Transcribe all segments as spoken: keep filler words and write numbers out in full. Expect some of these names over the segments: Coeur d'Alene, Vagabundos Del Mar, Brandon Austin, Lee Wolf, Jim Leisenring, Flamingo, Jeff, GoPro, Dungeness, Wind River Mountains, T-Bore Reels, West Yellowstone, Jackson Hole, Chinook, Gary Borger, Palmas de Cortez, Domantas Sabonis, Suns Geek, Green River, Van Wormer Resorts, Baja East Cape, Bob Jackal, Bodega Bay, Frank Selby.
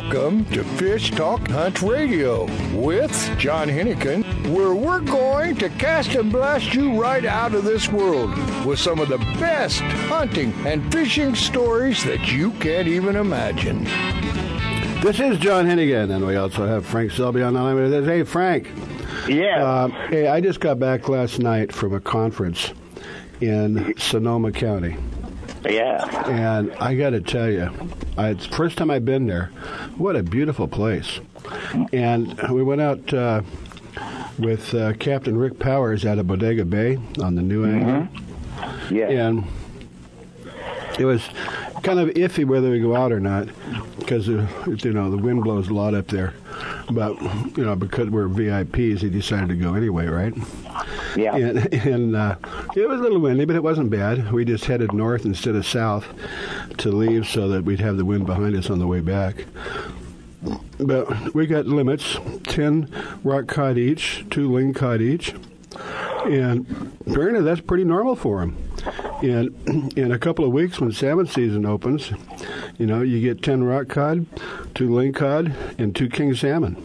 Welcome to Fish Talk Hunt Radio with John Hennigan, where we're going to cast and blast you right out of this world with some of the best hunting and fishing stories that you can't even imagine. This is John Hennigan, and we also have Frank Selby on the line with us. Hey, Frank. Yeah. Uh, hey, I just got back last night from a conference in Sonoma County. Yeah. And I got to tell you, I, it's the first time I've been there. What a beautiful place. And we went out uh, with uh, Captain Rick Powers out of Bodega Bay on the new angle. Mm-hmm. Yeah. And it was kind of iffy whether we go out or not because, uh, you know, the wind blows a lot up there. But, you know, because we're V I Ps, he decided to go anyway, right? Yeah. And, and uh, it was a little windy, but it wasn't bad. We just headed north instead of south to leave so that we'd have the wind behind us on the way back. But we got limits, ten rock cod each, two ling cod each. And apparently that's pretty normal for them. And in a couple of weeks when salmon season opens, you know, you get ten rock cod, two ling cod, and two king salmon.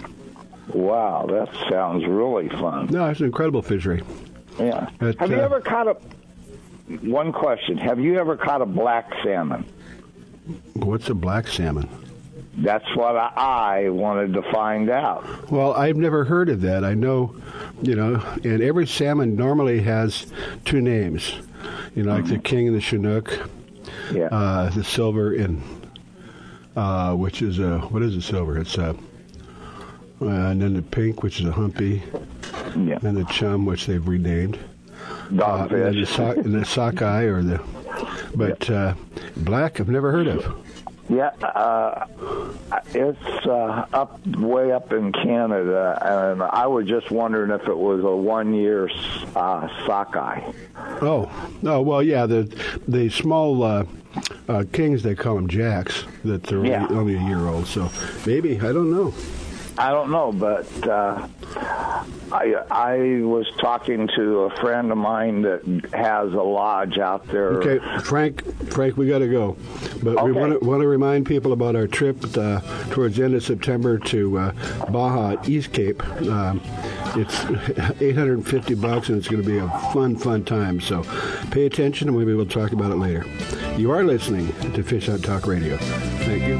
Wow, that sounds really fun. No, it's an incredible fishery. Yeah. But, have you uh, ever caught a... One question. Have you ever caught a black salmon? What's a black salmon? That's what I wanted to find out. Well, I've never heard of that. I know, you know, and every salmon normally has two names, you know, mm-hmm. like the king and the chinook, yeah. uh, the silver and, uh, which is a, what is a silver? It's a, uh, and then the pink, which is a humpy, yeah. and the chum, which they've renamed. Uh, and, the so- and the sockeye or the, but yeah. uh, black I've never heard of. Yeah, uh, it's uh, up way up in Canada, and I was just wondering if it was a one-year uh, sockeye. Oh, no, well, yeah, the the small uh, uh, kings, they call them jacks, that they're yeah. only, only a year old, so maybe, I don't know. I don't know, but uh, I I was talking to a friend of mine that has a lodge out there. Okay, Frank, Frank, we got to go, but okay. we want to want to remind people about our trip uh, towards the end of September to uh, Baja East Cape. Um, it's eight hundred fifty bucks, and it's going to be a fun, fun time. So, pay attention, and maybe we'll talk about it later. You are listening to Fish Hunt Talk Radio. Thank you.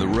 The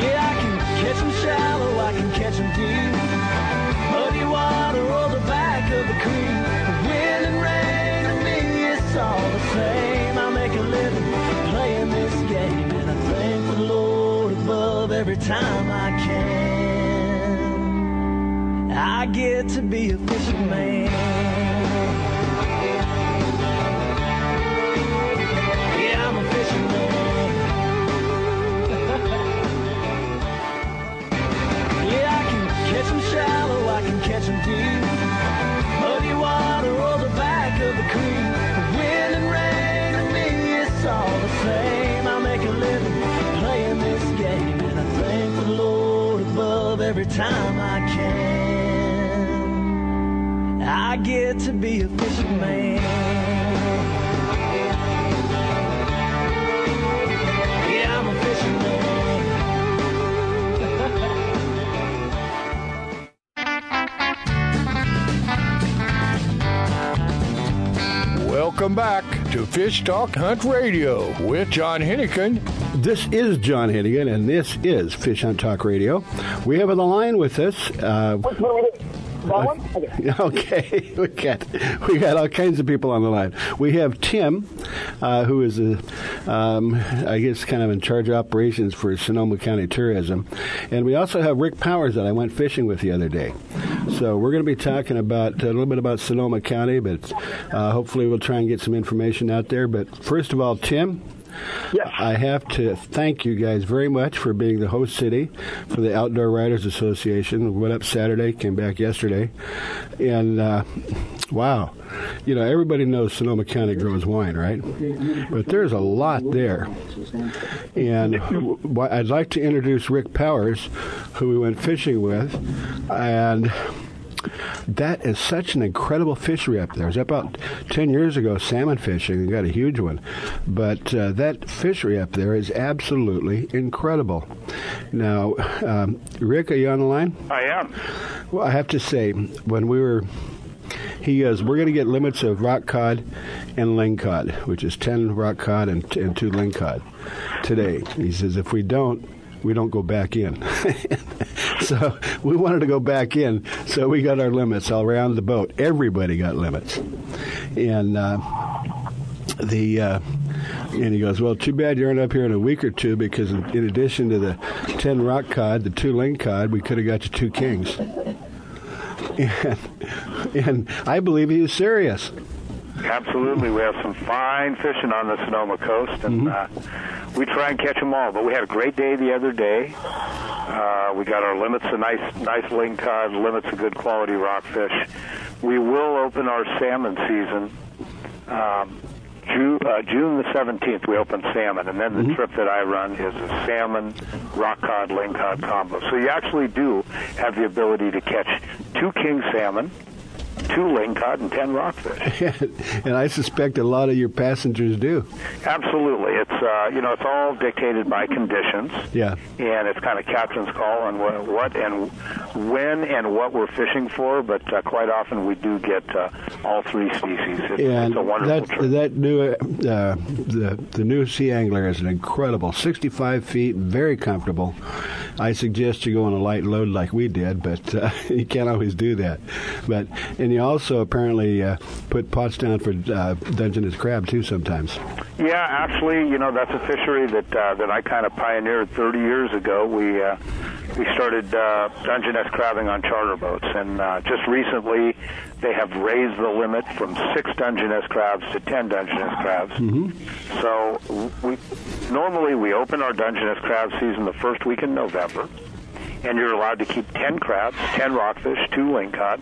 Yeah, I can catch them shallow, I can catch them deep. Muddy water or the back of the creek. Wind and rain and time I can, I get to be a fisherman. Yeah, I'm a fisherman. Yeah, I can catch them shallow, I can catch them deep. Muddy water or the back of the creek. The wind and rain to me, it's all the same. I make a living playing this game, and I thank the Lord above every time I can. I get to be a fisherman. Yeah, I'm a fisherman. Welcome back to Fish Talk Hunt Radio with John Hennigan. This is John Hennigan, and this is Fish Hunt Talk Radio. We have on the line with us. Uh, what, what are we doing? Uh, okay, we got we got all kinds of people on the line. We have Tim, uh, who is, a, um, I guess, kind of in charge of operations for Sonoma County Tourism. And we also have Rick Powers that I went fishing with the other day. So we're going to be talking about a little bit about Sonoma County, but uh, hopefully we'll try and get some information out there. But first of all, Tim. Yes. I have to thank you guys very much for being the host city for the Outdoor Riders Association. We went up Saturday, came back yesterday, and uh, wow, you know, everybody knows Sonoma County grows wine, right? But there's a lot there, and I'd like to introduce Rick Powers, who we went fishing with, and that is such an incredible fishery up there. It was about ten years ago, salmon fishing. We got a huge one. But uh, that fishery up there is absolutely incredible. Now, um, Rick, are you on the line? I am. Well, I have to say, when we were... He goes, we're going to get limits of rock cod and ling cod, which is ten rock cod and, and two ling cod today. He says, if we don't, we don't go back in. So we wanted to go back in, so we got our limits all around the boat. Everybody got limits. And uh, the uh, and he goes, well, too bad you aren't up here in a week or two, because in addition to the ten rock cod, the two ling cod, we could have got you two kings. And, and I believe he was serious. Absolutely. We have some fine fishing on the Sonoma coast, and mm-hmm. uh, we try and catch them all. But we had a great day the other day. Uh, we got our limits of nice, nice ling cod, limits of good quality rockfish. We will open our salmon season. Um, June, uh, June the seventeenth, we open salmon, and then the mm-hmm. trip that I run is a salmon, rock cod, ling cod combo. So you actually do have the ability to catch two king salmon, two ling cod, and ten rockfish. And I suspect a lot of your passengers do. Absolutely. It's uh, you know, it's all dictated by conditions. Yeah. And it's kind of captain's call on what, what and when and what we're fishing for, but uh, quite often we do get uh, all three species. It's, and it's a wonderful that, trip. That new, uh, the, the new Sea Angler is an incredible sixty-five feet, very comfortable. I suggest you go on a light load like we did, but uh, you can't always do that. But and you also apparently uh, put pots down for uh, Dungeness crab too sometimes. Yeah, actually, you know, that's a fishery that uh, that I kind of pioneered thirty years ago. We uh, we started uh, Dungeness crabbing on charter boats, and uh, just recently they have raised the limit from six Dungeness crabs to ten Dungeness crabs. Mm-hmm. So we normally we open our Dungeness crab season the first week in November. And you're allowed to keep ten crabs, ten rockfish, two ling cod.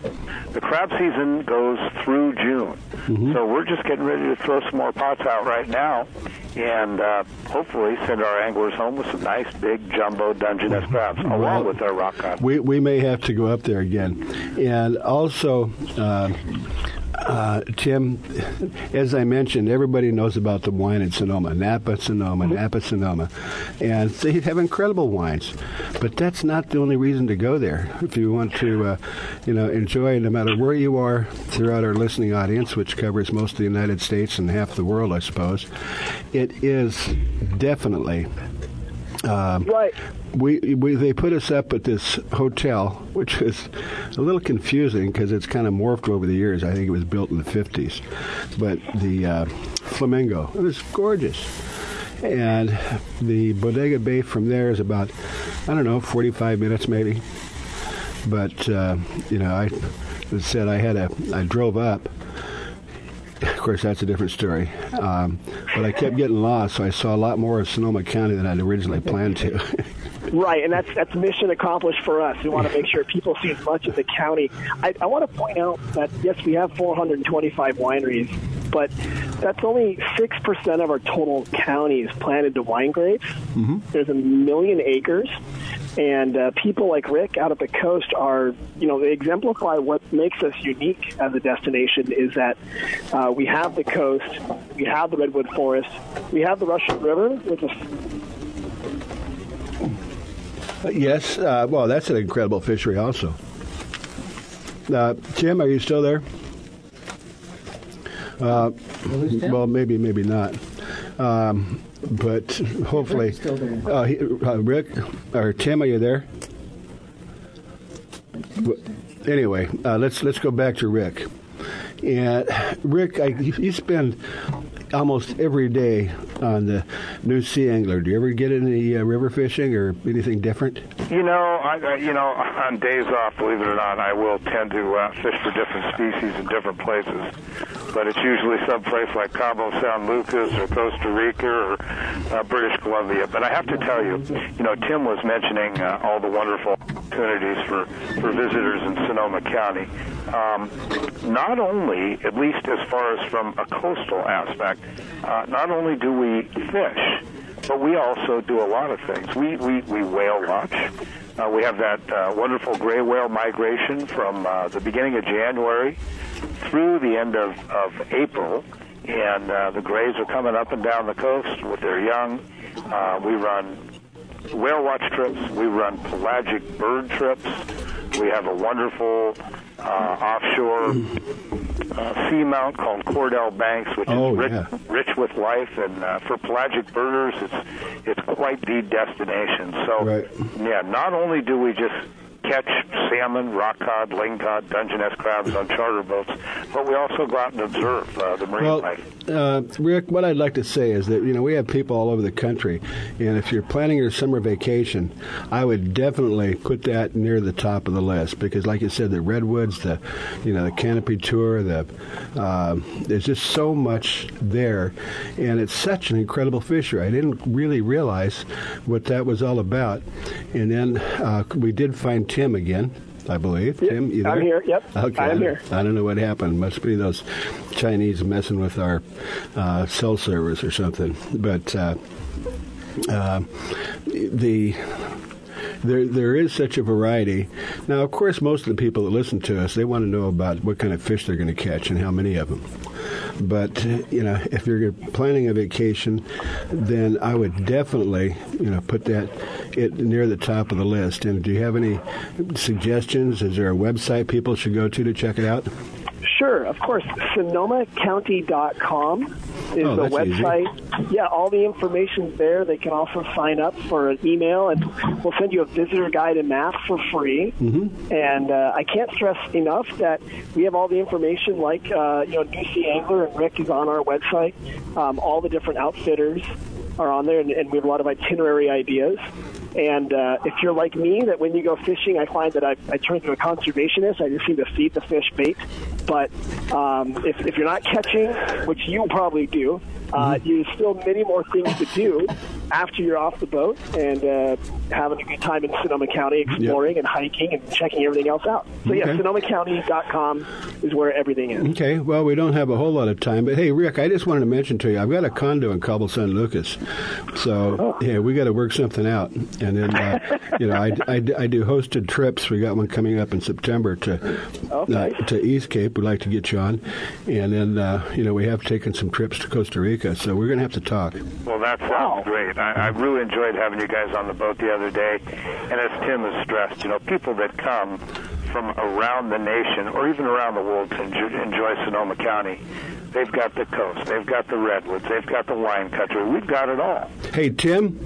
The crab season goes through June. Mm-hmm. So we're just getting ready to throw some more pots out right now and uh, hopefully send our anglers home with some nice big jumbo Dungeness crabs along well, with our rock cod. We, we may have to go up there again. And also... Uh, Uh, Tim, as I mentioned, everybody knows about the wine in Sonoma, Napa, Sonoma, mm-hmm. Napa, Sonoma, and they have incredible wines. But that's not the only reason to go there. If you want to, uh, you know, enjoy no matter where you are throughout our listening audience, which covers most of the United States and half the world, I suppose, it is definitely. Um, right. We, we they put us up at this hotel, which is a little confusing because it's kind of morphed over the years. I think it was built in the fifties, but the uh, Flamingo, it was gorgeous. and the Bodega Bay from there is about, I don't know, forty-five minutes maybe. But uh, you know, I said I had a, I drove up. Of course, that's a different story. Um, but I kept getting lost, so I saw a lot more of Sonoma County than I'd originally planned to. Right, and that's that's mission accomplished for us. We want to make sure people see as much of the county. I, I want to point out that, yes, we have four hundred twenty-five wineries, but that's only six percent of our total counties planted to wine grapes. Mm-hmm. There's a million acres. And uh, people like Rick out at the coast are, you know, they exemplify what makes us unique as a destination is that uh, we have the coast, we have the redwood forest, we have the Russian River, which is... Yes, uh, well, that's an incredible fishery also. Uh, Jim, are you still there? Uh, well, maybe, maybe not. Um But hopefully, uh, he, uh, Rick or Tim, are you there? But anyway, uh, let's let's go back to Rick. And Rick, I, you spend almost every day on the new Sea Angler. Do you ever get any uh, river fishing or anything different? You know, I, you know, on days off, believe it or not, I will tend to uh, fish for different species in different places. But it's usually someplace like Cabo San Lucas or Costa Rica or uh, British Columbia. But I have to tell you, you know, Tim was mentioning uh, all the wonderful opportunities for, for visitors in Sonoma County. Um, not only, at least as far as from a coastal aspect, uh, not only do we fish, but we also do a lot of things. We, we, we whale watch. Uh, we have that uh, wonderful gray whale migration from uh, the beginning of January through the end of, of April, and uh, the grays are coming up and down the coast with their young. Uh, we run whale watch trips. We run pelagic bird trips. We have a wonderful uh, offshore uh, seamount called Cordell Banks, which oh, is rich, yeah. rich with life, and uh, for pelagic birders, it's it's quite the destination. So, right. yeah, not only do we just catch salmon, rock cod, lingcod, Dungeness crabs on charter boats, but we also go out and observe uh, the marine well, life. Uh, Rick, what I'd like to say is that, you know, we have people all over the country, and if you're planning your summer vacation, I would definitely put that near the top of the list, because like you said, the redwoods, the, you know, the canopy tour, the uh, there's just so much there, and it's such an incredible fishery. I didn't really realize what that was all about, and then uh, we did find Tim again, I believe. Yep. Tim, you there? I'm here, yep. Okay. I'm here. I don't know what happened. Must be those Chinese messing with our uh, cell service or something. But uh, uh, the... There, there is such a variety. Now, of course, most of the people that listen to us, they want to know about what kind of fish they're going to catch and how many of them. But, you know, if you're planning a vacation, then I would definitely, you know, put that it near the top of the list. And do you have any suggestions? Is there a website people should go to to check it out? Sure, of course. Sonoma County dot com is oh, the website. Easy. Yeah, all the information's there. They can also sign up for an email, and we'll send you a visitor guide and map for free. Mm-hmm. And uh, I can't stress enough that we have all the information, like uh, you know, D C Angler and Rick is on our website. Um, all the different outfitters are on there, and, and we have a lot of itinerary ideas. And uh, if you're like me, that when you go fishing, I find that I, I turn into a conservationist. I just seem to feed the fish bait. But um, if, if you're not catching, which you probably do, uh, you still have many more things to do after you're off the boat and uh, having a good time in Sonoma County, exploring yep. and hiking and checking everything else out. So, yeah, okay. Sonoma County dot com is where everything is. Okay. Well, we don't have a whole lot of time. But, hey, Rick, I just wanted to mention to you, I've got a condo in Cabo San Lucas. So, oh. yeah, we got to work something out. And then, uh, you know, I, I, I do hosted trips. We got one coming up in September to okay. uh, to East Cape. We'd like to get you on. And then, uh, you know, we have taken some trips to Costa Rica, so we're going to have to talk. Well, that sounds wow. great. I, I really enjoyed having you guys on the boat the other day. And as Tim has stressed, you know, people that come from around the nation or even around the world to enjoy Sonoma County. They've got the coast. They've got the redwoods. They've got the wine country. We've got it all. Hey, Tim.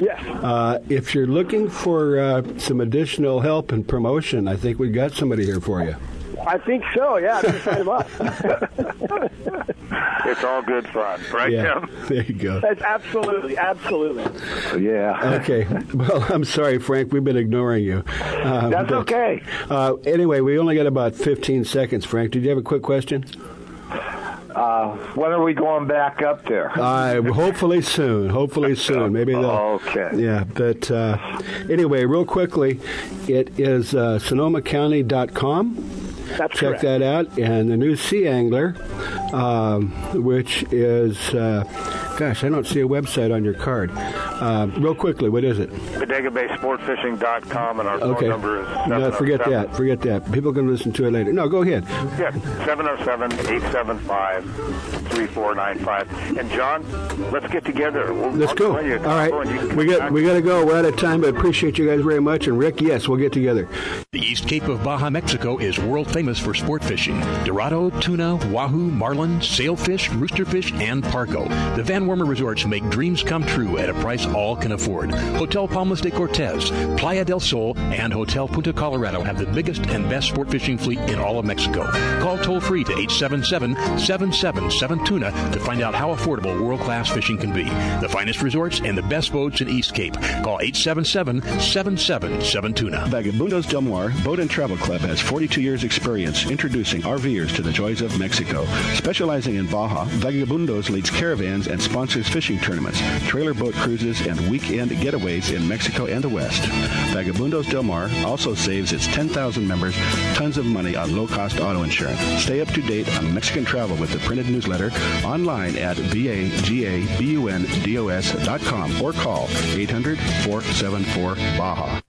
Yes. Uh, if you're looking for uh, some additional help and promotion, I think we've got somebody here for you. I think so, yeah. I'm sign them up. It's all good fun, right, yeah, Tim? There you go. That's absolutely, absolutely. Yeah. Okay. Well, I'm sorry, Frank. We've been ignoring you. Uh, That's but, okay. Uh, anyway, we only got about fifteen seconds, Frank. Did you have a quick question? Uh, when are we going back up there? Uh, hopefully soon. Hopefully soon. Maybe. Oh, okay. Yeah, but uh, anyway, real quickly, it is uh, sonoma county dot com. That's Check correct. that out. And the new Sea Angler, um, which is, uh, gosh, I don't see a website on your card. Uh, real quickly, what is it? Bodega Bay Sport Fishing dot com, and our okay. phone number is seven oh seven. No, forget that. Forget that. People can listen to it later. No, go ahead. Yeah, seven oh seven, eight seven five, three four nine five. And, John, let's get together. We'll, let's I'll go. All right. We got, we got to go. We're out of time, but I appreciate you guys very much. And, Rick, yes, we'll get together. The East Cape of Baja, Mexico is world-famous. Famous for sport fishing. Dorado, tuna, wahoo, marlin, sailfish, roosterfish, and pargo. The Van Wormer resorts make dreams come true at a price all can afford. Hotel Palmas de Cortez, Playa del Sol, and Hotel Punta Colorado have the biggest and best sport fishing fleet in all of Mexico. Call toll-free to eight seven seven, seven seven seven, TUNA to find out how affordable world-class fishing can be. The finest resorts and the best boats in East Cape. Call eight seven seven, seven seven seven, TUNA. Vagabundos Del Mar Boat and Travel Club has forty-two years experience. Experience introducing RVers to the joys of Mexico. Specializing in Baja, Vagabundos leads caravans and sponsors fishing tournaments, trailer boat cruises, and weekend getaways in Mexico and the West. Vagabundos Del Mar also saves its ten thousand members tons of money on low-cost auto insurance. Stay up to date on Mexican travel with the printed newsletter online at vagabundos dot com or call eight hundred, four seven four, Baja.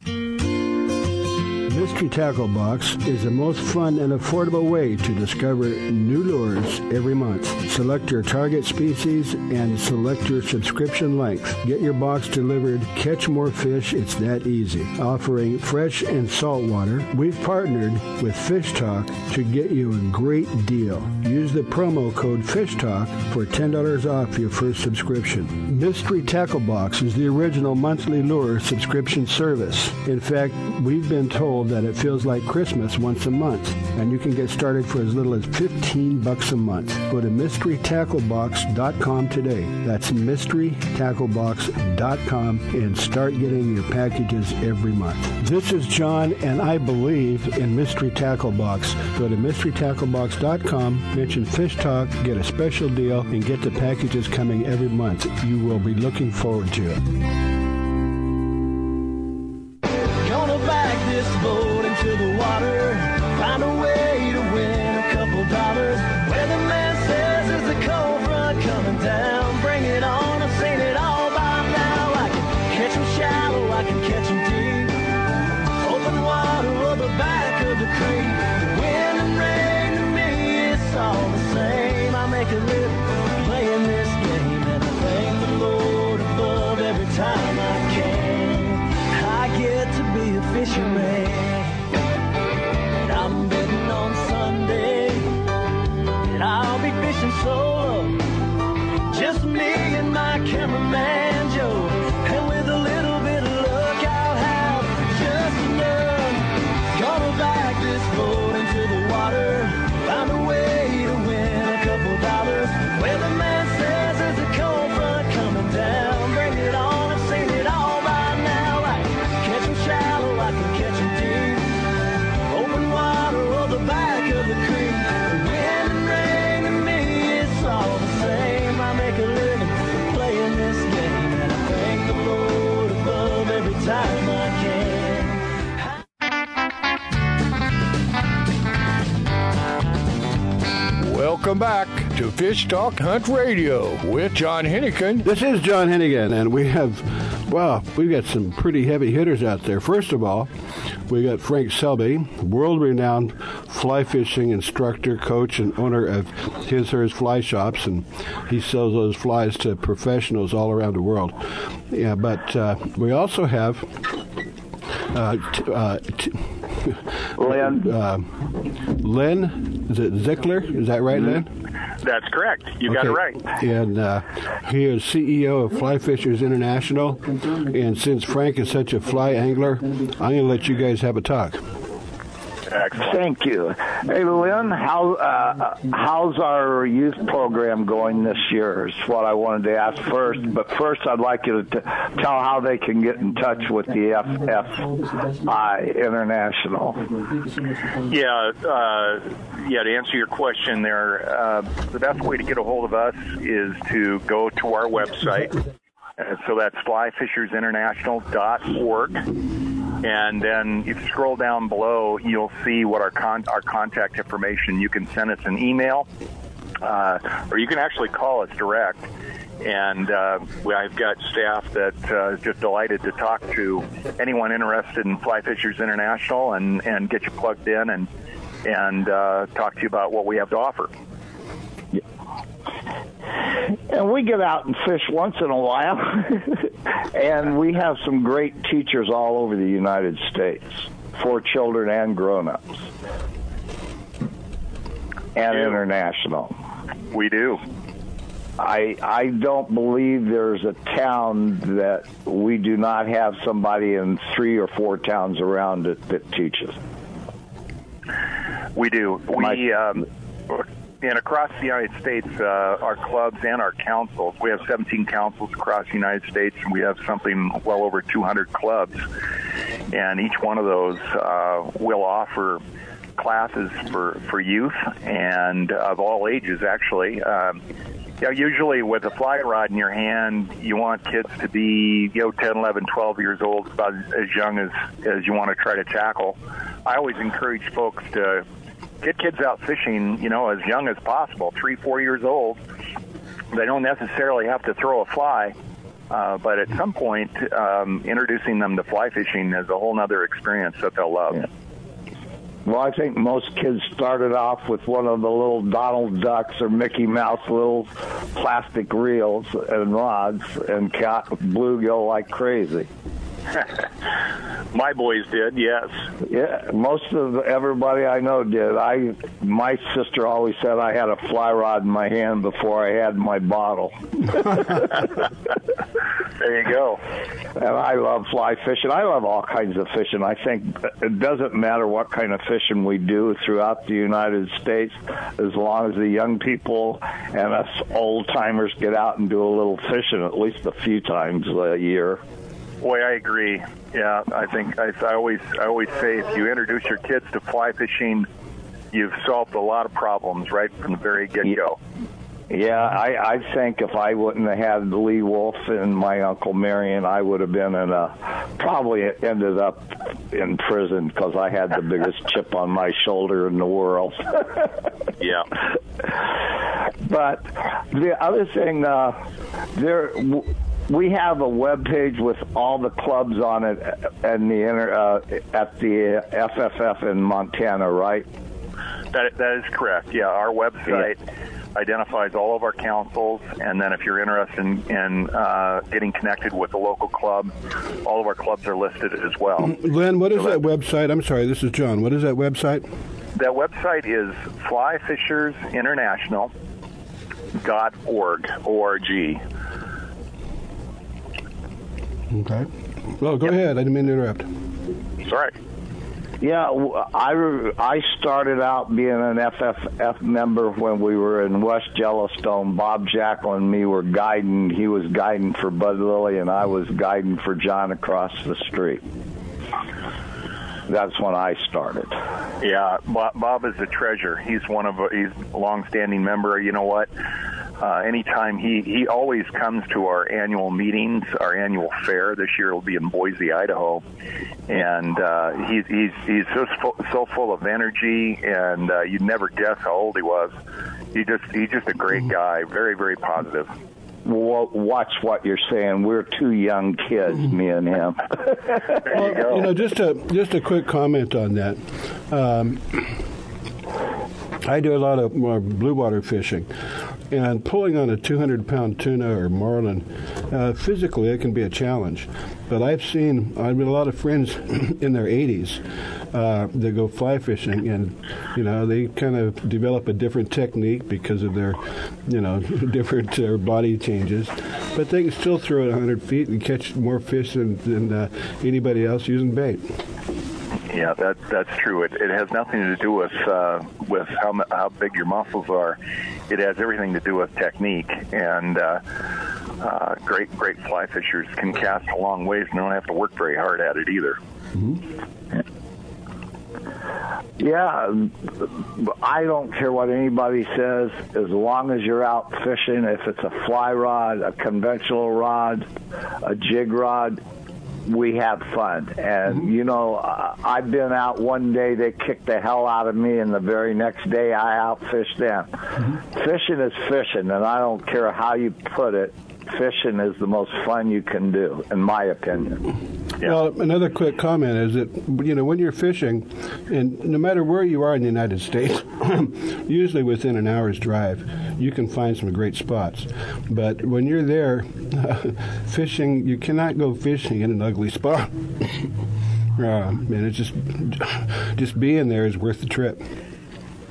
Mystery Tackle Box is the most fun and affordable way to discover new lures every month. Select your target species and select your subscription length. Get your box delivered. Catch more fish. It's that easy. Offering fresh and salt water, we've partnered with Fish Talk to get you a great deal. Use the promo code Fish Talk for ten dollars off your first subscription. Mystery Tackle Box is the original monthly lure subscription service. In fact, we've been told that it feels like Christmas once a month, and you can get started for as little as fifteen bucks a month. Go to mystery tackle box dot com today. That's mystery tackle box dot com and start getting your packages every month. This is John, and I believe in Mystery Tackle Box. Go to mystery tackle box dot com, mention Fish Talk, get a special deal, and get the packages coming every month. You will be looking forward to it. Boat into the water, find a way to win a couple dollars. Where the man says there's a cold front coming down, bring it on, I've seen it all by now. I can catch them shallow, I can catch them deep, open water or the back of the creek. The wind and rain to me, it's all the same. I make a living playing this game, and I thank the Lord above every time I fisherman, and I'm betting on Sunday that I'll be fishing solo, just me and my cameraman Joe, and with a little bit of luck I'll have just enough. Gonna back this boat into the water, find a way to win a couple dollars. Where the man says there's a cold front coming down, bring it on. Time I can. Welcome back to Fish Talk Hunt Radio with John Hennigan. This is John Hennigan, and we have, wow, we've got some pretty heavy hitters out there. First of all, we got Frank Selby, world-renowned fly fishing instructor, coach, and owner of His Hers Fly Shops, and he sells those flies to professionals all around the world. Yeah, but uh, we also have uh, t- uh, t- Len. Uh, Len Zickler, is that right, mm-hmm. Len? That's correct. You okay. got it right. And uh, he is C E O of Fly Fishers International. And since Frank is such a fly angler, I'm going to let you guys have a talk. Excellent. Thank you. Hey, Lynn, how, uh, how's our youth program going this year is what I wanted to ask first. But first, I'd like you to t- tell how they can get in touch with the F F I International. Yeah, uh, yeah. To answer your question there, uh, the best way to get a hold of us is to go to our website. Uh, so that's fly fishers international dot org. And then if you scroll down below, you'll see what our con- our contact information. You can send us an email, uh, or you can actually call us direct. And uh, I've got staff that uh, is just delighted to talk to anyone interested in Fly Fishers International and, and get you plugged in and, and uh, talk to you about what we have to offer. And we get out and fish once in a while, and we have some great teachers all over the United States for children and grown-ups and yeah. International. We do. I I don't believe there's a town that we do not have somebody in three or four towns around it that teaches. We do. We... My, um, And across the United States, uh, our clubs and our councils, we have seventeen councils across the United States, and we have something well over two hundred clubs. And each one of those uh, will offer classes for, for youth and of all ages, actually. Um, you know, usually with a fly rod in your hand, you want kids to be, you know, ten, eleven, twelve years old, about as young as, as you want to try to tackle. I always encourage folks to get kids out fishing, you know, as young as possible, three, four years old. They don't necessarily have to throw a fly, uh, but at some point, um, introducing them to fly fishing is a whole nother experience that they'll love. Yeah. Well, I think most kids started off with one of the little Donald Ducks or Mickey Mouse little plastic reels and rods and caught bluegill like crazy. My boys did, yes. Yeah, most of everybody I know did. I, my sister always said I had a fly rod in my hand before I had my bottle. There you go. And I love fly fishing. I love all kinds of fishing. I think it doesn't matter what kind of fishing we do throughout the United States, as long as the young people and us old-timers get out and do a little fishing at least a few times a year. Boy, I agree. Yeah, I think I, I always I always say if you introduce your kids to fly fishing, you've solved a lot of problems right from the very get-go. Yeah, I, I think if I wouldn't have had Lee Wolf and my Uncle Marion, I would have been in a probably ended up in prison because I had the biggest chip on my shoulder in the world. Yeah. But the other thing, uh, there. W- We have a web page with all the clubs on it and the inter, uh, at the F F F in Montana, right? That that is correct. Yeah, our website yeah. identifies all of our councils, and then if you're interested in, in uh, getting connected with the local club, all of our clubs are listed as well. Len, what is so that website? I'm sorry, this is John. What is that website? That website is fly fishers international dot org. O R G. Okay. Well, go yep. ahead. I didn't mean to interrupt. It's all right. Yeah, I, re- I started out being an F F F member when we were in West Yellowstone. Bob Jackal and me were guiding. He was guiding for Bud Lilly, and I was guiding for John across the street. That's when I started. Yeah, Bob is a treasure. He's one of a, he's a long-standing member. You know what? Uh, anytime he, he always comes to our annual meetings, our annual fair. This year it'll be in Boise, Idaho, and uh, he's he's he's so so full of energy, and uh, you'd never guess how old he was. He just he's just a great guy, very very positive. Watch what you're saying. We're two young kids, me and him. There you go. Well, you know, just a just a quick comment on that. Um, I do a lot of uh, blue water fishing, and pulling on a two hundred pound tuna or marlin, uh, physically it can be a challenge. But I've seen, I've met a lot of friends in their eighties uh, that go fly fishing, and you know they kind of develop a different technique because of their, you know, different uh, body changes. But they can still throw it one hundred feet and catch more fish than, than uh, anybody else using bait. Yeah, that that's true. It it has nothing to do with uh, with how how big your muscles are. It has everything to do with technique. And uh, uh, great great fly fishers can cast a long ways and don't have to work very hard at it either. Mm-hmm. Yeah. Yeah, I don't care what anybody says. As long as you're out fishing, if it's a fly rod, a conventional rod, a jig rod, we have fun. And, you know, I've been out one day, they kicked the hell out of me, and the very next day I outfished them. Mm-hmm. Fishing is fishing, and I don't care how you put it. Fishing is the most fun you can do, in my opinion. Yeah. Well, another quick comment is that, you know, when you're fishing, and no matter where you are in the United States, usually within an hour's drive, you can find some great spots. But when you're there uh, fishing, you cannot go fishing in an ugly spot. uh, and it's just, just being there is worth the trip.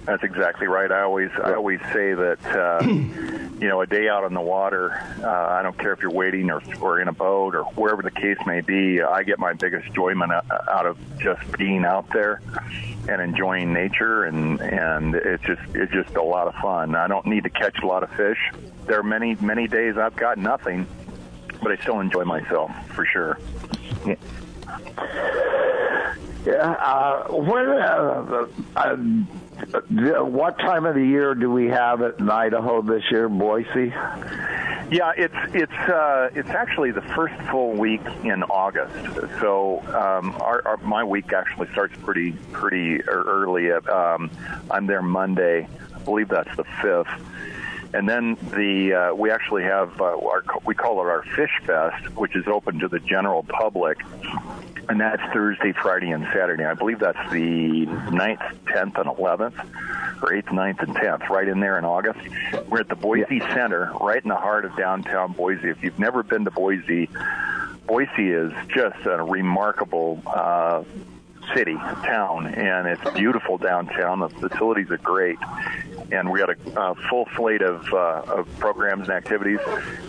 That's exactly right. I always I always say that, uh, you know, a day out on the water, uh, I don't care if you're waiting or, or in a boat or wherever the case may be, I get my biggest enjoyment out of just being out there and enjoying nature, and, and it's just it's just a lot of fun. I don't need to catch a lot of fish. There are many, many days I've got nothing, but I still enjoy myself, for sure. Yeah. Yeah. Uh, when... Uh, uh, What time of the year do we have it in Idaho this year, Boise? Yeah, it's it's uh, it's actually the first full week in August. So um, our, our, my week actually starts pretty pretty early. At, um, I'm there Monday, I believe that's the fifth, and then the uh, we actually have uh, our we call it our Fish Fest, which is open to the general public. And that's Thursday, Friday, and Saturday. I believe that's the ninth, tenth, and eleventh, or eighth, ninth, and tenth, right in there in August. We're at the Boise yeah. Center, right in the heart of downtown Boise. If you've never been to Boise, Boise is just a remarkable uh, city, town, and it's beautiful downtown. The facilities are great. And we had a uh, full slate of, uh, of programs and activities.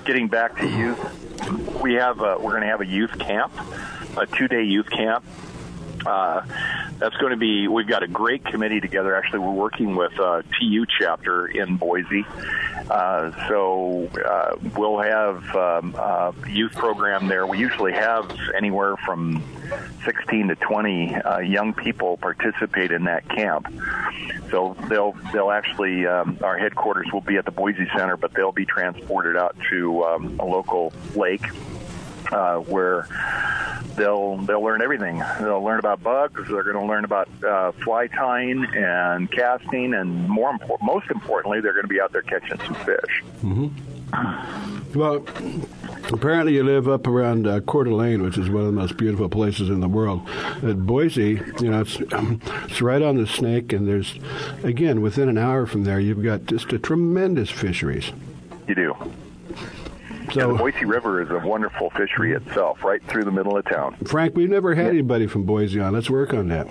Getting back to youth, we have a, we're going to have a youth camp. A two-day youth camp. Uh, that's going to be, we've got a great committee together. Actually, we're working with a T U chapter in Boise. Uh, so uh, we'll have um, a youth program there. We usually have anywhere from sixteen to twenty uh, young people participate in that camp. So they'll they'll actually, um, our headquarters will be at the Boise Center, but they'll be transported out to um, a local lake. Uh, where they'll they'll learn everything. They'll learn about bugs. They're going to learn about uh, fly tying and casting, and more impor- most importantly, they're going to be out there catching some fish. Mm-hmm. Well, apparently you live up around uh, Coeur d'Alene, which is one of the most beautiful places in the world. At Boise, you know, it's um, it's right on the Snake, and there's, again, within an hour from there, you've got just a tremendous fisheries. You do. So, yeah, the Boise River is a wonderful fishery itself, right through the middle of town. Frank, we've never had anybody from Boise on. Let's work on that.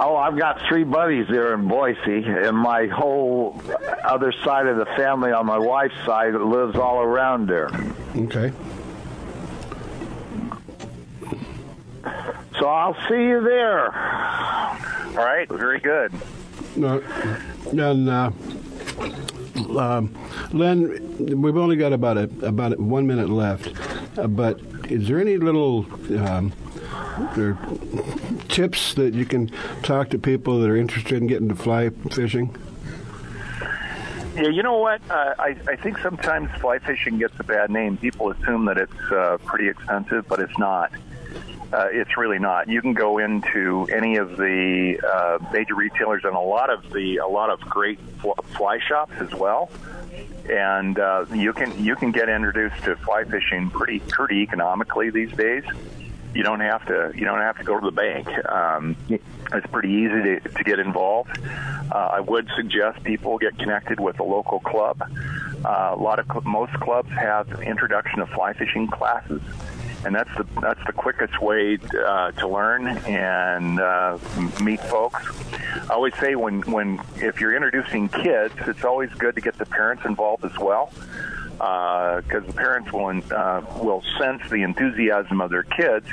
Oh, I've got three buddies there in Boise, and my whole other side of the family on my wife's side lives all around there. Okay. So I'll see you there. All right, very good. Uh, and, uh... Um, Len, we've only got about a, about a one minute left, uh, but is there any little um, there tips that you can talk to people that are interested in getting to fly fishing? Yeah, you know what? Uh, I, I think sometimes fly fishing gets a bad name. People assume that it's uh, pretty expensive, but it's not. Uh, it's really not. You can go into any of the uh, major retailers and a lot of the a lot of great fly shops as well, and uh, you can you can get introduced to fly fishing pretty pretty economically these days. You don't have to you don't have to go to the bank. Um, it's pretty easy to, to get involved. Uh, I would suggest people get connected with a local club. Uh, a lot of most clubs have introduction of fly fishing classes. And that's the that's the quickest way uh, to learn and uh, meet folks. I always say when, when if you're introducing kids, it's always good to get the parents involved as well, because uh, the parents will uh, will sense the enthusiasm of their kids,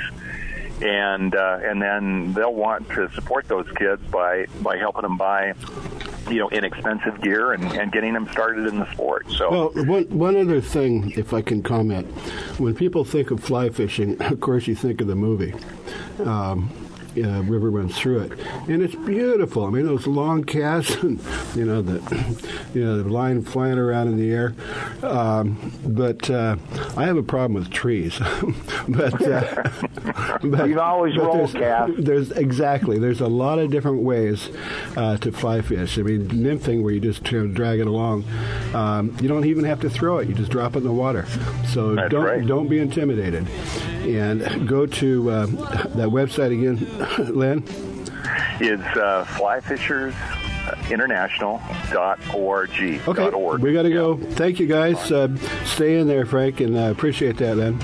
and uh, and then they'll want to support those kids by by helping them buy, you know, inexpensive gear and, and getting them started in the sport. So, well, one, one other thing, if I can comment, when people think of fly fishing, of course you think of the movie, um, uh, River Runs Through It, and it's beautiful. I mean, those long casts, and you know the, you know, the line flying around in the air. Um, but uh, I have a problem with trees. but, uh, but you always but roll there's, cast. There's exactly. There's a lot of different ways uh, to fly fish. I mean, nymphing, where you just drag it along. Um, you don't even have to throw it. You just drop it in the water. So That's don't right. don't be intimidated. And go to uh, that website again, Len. It's uh, Fly Fishers international dot org. Okay, .org. We got to go. Thank you, guys. Uh, stay in there, Frank, and I uh, appreciate that, Len.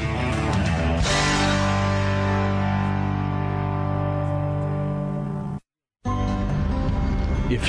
If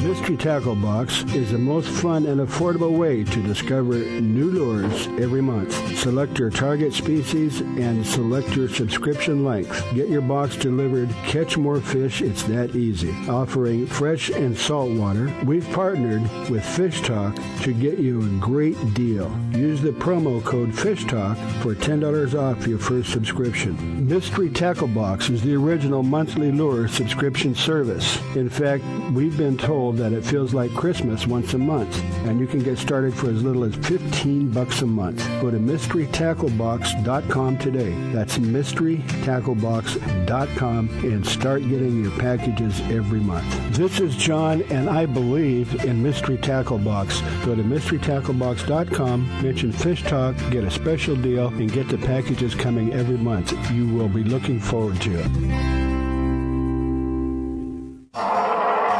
Mystery Tackle Box is the most fun and affordable way to discover new lures every month. Select your target species and select your subscription length. Get your box delivered. Catch more fish. It's that easy. Offering fresh and salt water, we've partnered with Fish Talk to get you a great deal. Use the promo code FISHTALK for ten dollars off your first subscription. Mystery Tackle Box is the original monthly lure subscription service. In fact, we've been told that it feels like Christmas once a month, and you can get started for as little as fifteen bucks a month. Go to mystery tackle box dot com today. That's mystery tackle box dot com and start getting your packages every month. This is John, and I believe in Mystery Tackle Box. Go to mystery tackle box dot com, mention Fish Talk, get a special deal, and get the packages coming every month. You will be looking forward to it.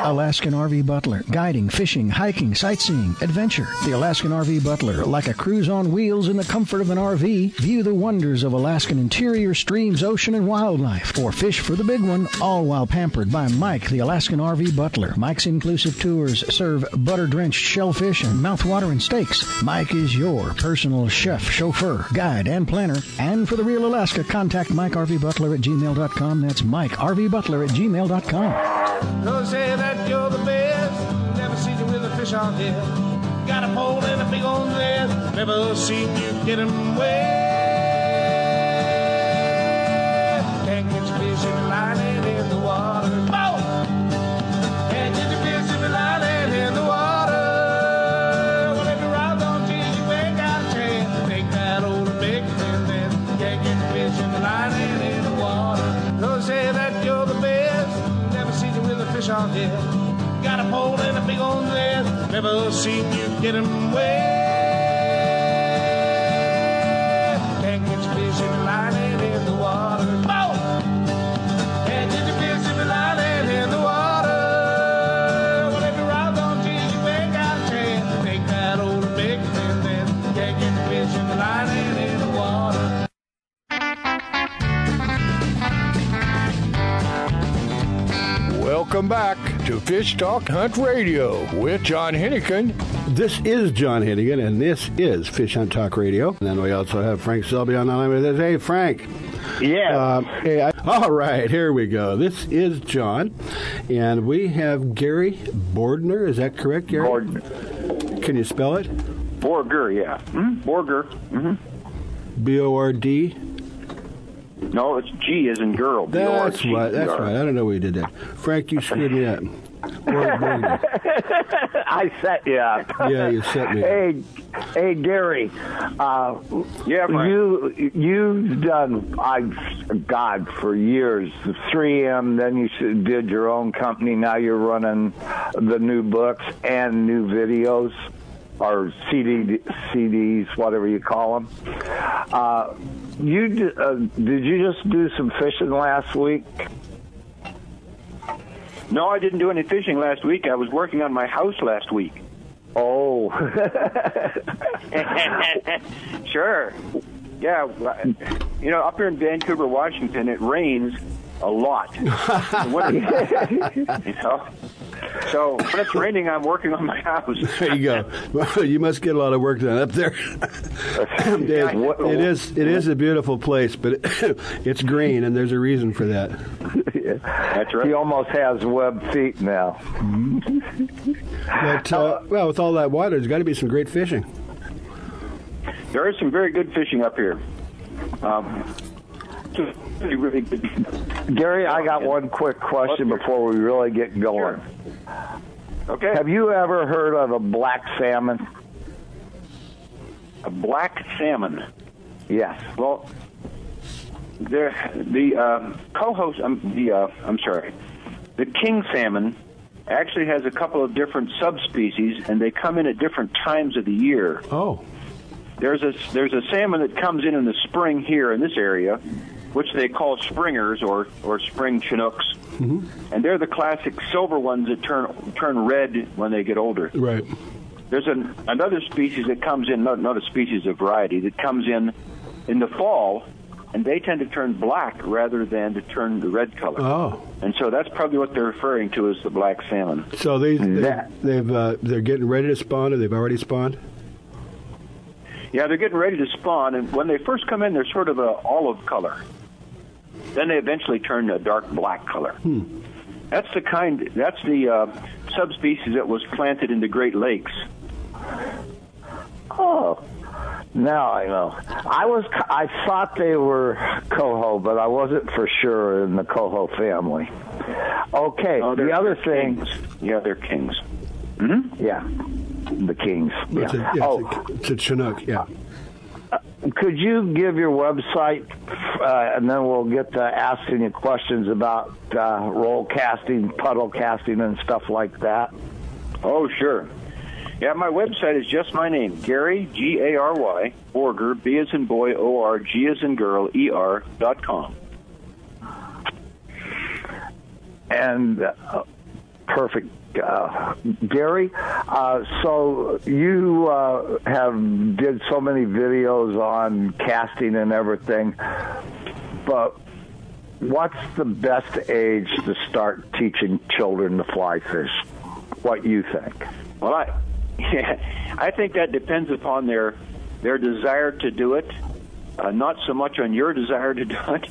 Alaskan R V Butler. Guiding, fishing, hiking, sightseeing, adventure. The Alaskan R V Butler. Like a cruise on wheels in the comfort of an R V, view the wonders of Alaskan interior, streams, ocean, and wildlife. Or fish for the big one, all while pampered by Mike, the Alaskan R V Butler. Mike's inclusive tours serve butter-drenched shellfish and mouthwatering steaks. Mike is your personal chef, chauffeur, guide, and planner. And for the real Alaska, contact Mike R V Butler at gmail dot com. That's Mike R V Butler at gmail dot com. No, say that. You're the best. Never seen you with a fish on here. Got a pole and a big old net. Never seen you get him wet. Can't get your fish in the line and in the water. Oh! Can't get your fish in the line and in the water. Well, if you're out on G, you ain't got a chance. Take that old big and then can't get your fish in the line and in the water. Don't say that you're the best. Never seen you with a fish on here. Got a pole and a big old net. Never seen you get him wet. Can't get your fish in the line and in the water. Oh! Can't get your fish in the line and in the water. Well, if you're out on G, you ain't got a chance. Take that old big and then can't get your fish in the line and in the water. Welcome back to Fish Talk Hunt Radio with John Hennigan. This is John Hennigan, and this is Fish Hunt Talk Radio. And then we also have Frank Selby on the line with us. Hey, Frank. Yeah. Uh, hey, I, all right, here we go. This is John, and we have Gary Borger. Is that correct, Gary? Borger. Can you spell it? Borger, yeah. Mm-hmm. Borger. Mm-hmm. B O R D. No, it's G as in girl. That's B O R G, right. That's right. I don't know where you did that. Frank, you screwed me up. I set you up. Yeah, you set me up. Hey, hey, Gary. Uh, yeah, Frank. You, you've done, I've, God, for years, the three M, then you did your own company. Now you're running the new books and new videos. Or C D, C Ds, whatever you call them. Uh, you uh, did you just do some fishing last week? No, I didn't do any fishing last week. I was working on my house last week. Oh. Sure. Yeah. You know, up here in Vancouver, Washington, it rains a lot. You know? So when it's raining, I'm working on my house. There you go. Well, you must get a lot of work done up there. it is it is a beautiful place, but it's green, and there's a reason for that. That's right. He almost has webbed feet now. Mm-hmm. But, uh, well, with all that water, there's got to be some great fishing. There is some very good fishing up here. Um, Really, really good. Gary, I got one quick question before we really get going. Sure. Okay. Have you ever heard of a black salmon? A black salmon? Yes. Well, there, the uh, co-host, um, the uh, I'm sorry, the king salmon actually has a couple of different subspecies, and they come in at different times of the year. Oh. There's a there's a salmon that comes in in the spring here in this area, which they call springers or, or spring Chinooks, mm-hmm. and they're the classic silver ones that turn turn red when they get older. Right. There's an, another species that comes in, not, not a species, a variety that comes in in the fall, and they tend to turn black rather than to turn the red color. Oh. And so that's probably what they're referring to as the black salmon. So they, they they've uh, they're getting ready to spawn, or they've already spawned. Yeah, they're getting ready to spawn, and when they first come in, they're sort of an olive color. Then they eventually turn a dark black color. Hmm. That's the kind. That's the uh, subspecies that was planted in the Great Lakes. Oh, now I know. I was. I thought they were coho, but I wasn't for sure in the coho family. Okay. Oh, the other thing. Kings. Yeah, they're kings. Mm-hmm. Yeah. The kings. Yeah. It's a, yeah, oh, it's a Chinook. Yeah. Uh, could you give your website, uh, and then we'll get to asking you questions about uh, roll casting, puddle casting, and stuff like that? Oh, sure. Yeah, my website is just my name, Gary G A R Y Borger B as in boy O R G as in girl E R dot com. And uh, perfect. Uh, Gary, uh, so you uh, have did so many videos on casting and everything, but what's the best age to start teaching children to fly fish? What you think? Well, I, yeah, I think that depends upon their their desire to do it, uh, not so much on your desire to do it.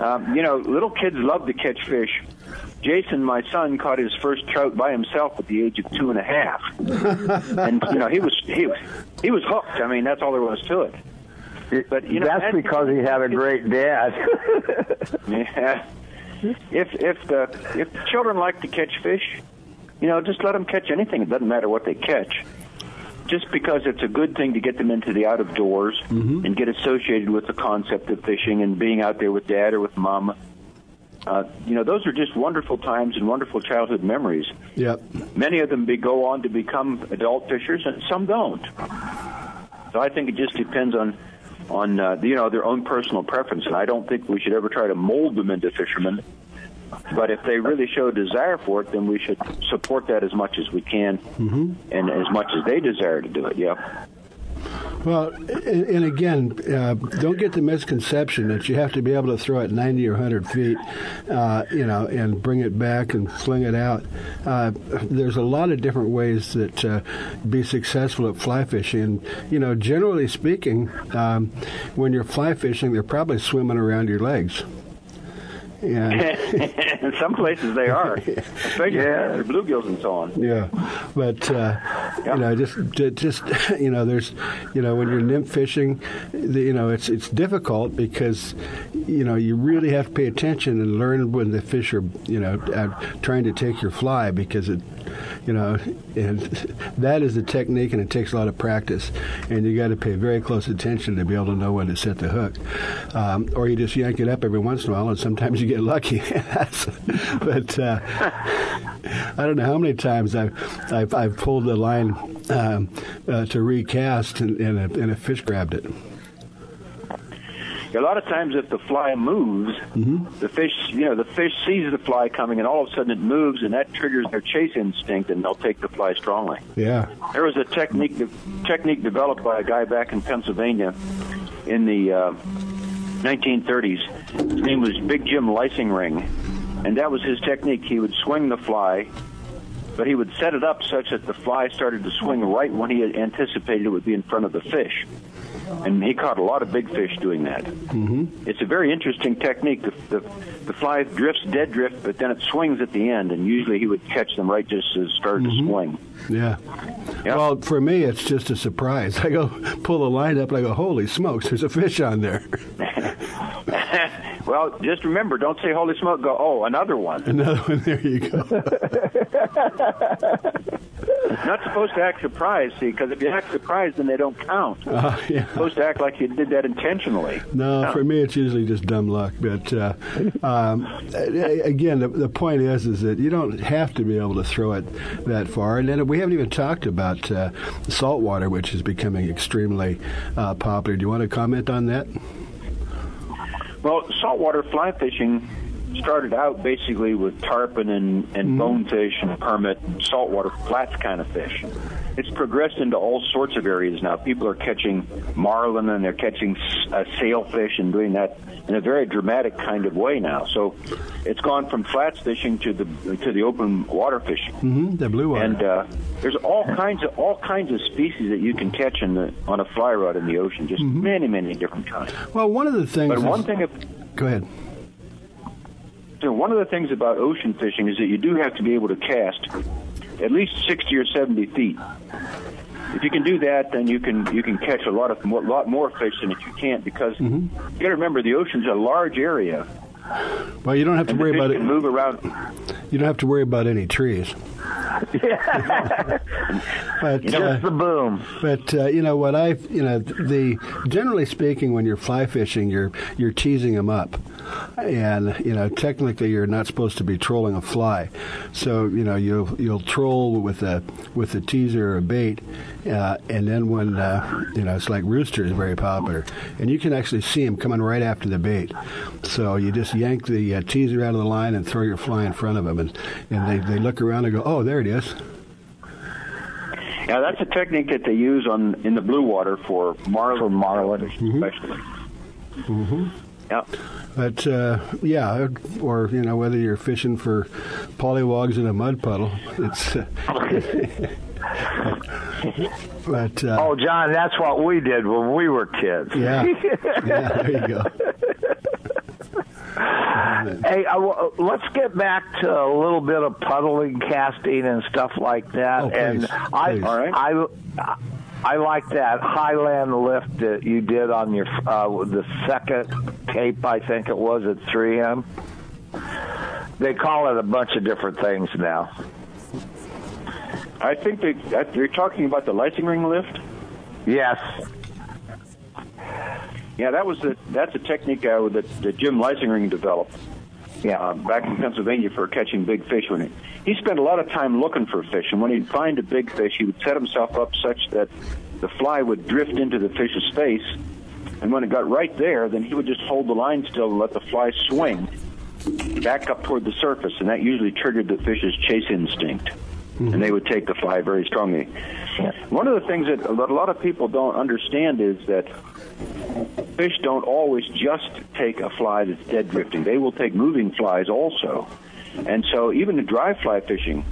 Um, you know, little kids love to catch fish. Jason, my son, caught his first trout by himself at the age of two and a half, and you know he was he was he was hooked. I mean, that's all there was to it. But you know, that's because he had a great dad. Yeah. If if the if children like to catch fish, you know, just let them catch anything. It doesn't matter what they catch. Just because it's a good thing to get them into the out of doors mm-hmm. and get associated with the concept of fishing and being out there with dad or with mom. Uh, you know, those are just wonderful times and wonderful childhood memories. Yep. Many of them be, go on to become adult fishers, and some don't. So I think it just depends on, on uh, you know, their own personal preference. And I don't think we should ever try to mold them into fishermen. But if they really show a desire for it, then we should support that as much as we can mm-hmm. and as much as they desire to do it, yeah. Well, and again, uh, don't get the misconception that you have to be able to throw it ninety or one hundred feet, uh, you know, and bring it back and fling it out. Uh, there's a lot of different ways that uh, be successful at fly fishing. And, you know, generally speaking, um, when you're fly fishing, they're probably swimming around your legs. Yeah. In some places they are, especially yeah. after bluegills and so on. Yeah, but uh, Yeah. You know, just just you know, there's you know when you're nymph fishing, the, you know it's it's difficult because you know you really have to pay attention and learn when the fish are you know trying to take your fly, because it you know and that is a technique, and it takes a lot of practice, and you got to pay very close attention to be able to know when to set the hook, um, or you just yank it up every once in a while, and sometimes you get lucky. But uh, I don't know how many times I've I've, I've pulled the line um, uh, to recast, and, and, a, and a fish grabbed it. A lot of times, if the fly moves, mm-hmm. the fish, you know, the fish sees the fly coming, and all of a sudden it moves, and that triggers their chase instinct, and they'll take the fly strongly. Yeah, there was a technique technique developed by a guy back in Pennsylvania in the uh, nineteen thirties. His name was Big Jim Leisenring, and that was his technique. He would swing the fly, but he would set it up such that the fly started to swing right when he had anticipated it would be in front of the fish. And he caught a lot of big fish doing that. Mm-hmm. It's a very interesting technique. The, the, the fly drifts, dead drift, but then it swings at the end, and usually he would catch them right just as it started mm-hmm. to swing. Yeah. Yep. Well, for me, it's just a surprise. I go pull the line up, and I go, holy smokes, there's a fish on there. Well, just remember, don't say holy smoke, go, oh, another one. Another one, there you go. Not supposed to act surprised, see, because if you act surprised, then they don't count. Uh, yeah. You're supposed to act like you did that intentionally. No, no. For me, it's usually just dumb luck. But, uh, um, again, the, the point is is that you don't have to be able to throw it that far. And then we haven't even talked about uh, saltwater, which is becoming extremely uh, popular. Do you want to comment on that? Well, saltwater fly fishing started out basically with tarpon and, and mm-hmm. bonefish and permit, saltwater flats kind of fish. It's progressed into all sorts of areas now. People are catching marlin, and they're catching uh, sailfish and doing that in a very dramatic kind of way now. So it's gone from flats fishing to the to the open water fishing, mm-hmm, the blue water. And uh, there's all kinds of all kinds of species that you can catch in the on a fly rod in the ocean. Just mm-hmm. many many different kinds. Well, one of the things. But one is, thing. If, go ahead. So one of the things about ocean fishing is that you do have to be able to cast at least sixty or seventy feet. If you can do that, then you can you can catch a lot of more, lot more fish than if you can't, because mm-hmm. you got to remember the ocean's a large area. Well, you don't have to worry about it. Move around. You don't have to worry about any trees. But just uh, the boom. But uh, you know what I you know the generally speaking, when you're fly fishing, you're you're teasing them up. And you know, technically, you're not supposed to be trolling a fly, so you know you'll you'll troll with a with a teaser or a bait, uh, and then when uh, you know it's like rooster is very popular, and you can actually see them coming right after the bait. So you just yank the uh, teaser out of the line and throw your fly in front of them, and and they, they look around and go, oh, there it is. Yeah, that's a technique that they use on in the blue water for marlin, marlin mm-hmm. especially. Mm-hmm. Yeah. But, uh, yeah, or, you know, whether you're fishing for pollywogs in a mud puddle, it's... Uh, but, uh, oh, John, that's what we did when we were kids. Yeah, yeah, there you go. Hey, uh, let's get back to a little bit of puddling, casting, and stuff like that. Oh, please, and I, please. All right. I, I I like that Highland lift that you did on your uh, the second Cape, I think it was, at three M. They call it a bunch of different things now. I think they, they're talking about the Leisenring lift? Yes. Yeah, that was the, that's a technique uh, that, that Jim Leisenring developed. Yeah, uh, back in Pennsylvania for catching big fish. When he, he spent a lot of time looking for fish, and when he'd find a big fish, he would set himself up such that the fly would drift into the fish's face, and when it got right there, then he would just hold the line still and let the fly swing back up toward the surface, and that usually triggered the fish's chase instinct, mm-hmm. and they would take the fly very strongly. Yeah. One of the things that a lot of people don't understand is that fish don't always just take a fly that's dead drifting. They will take moving flies also. And so even in dry fly fishing,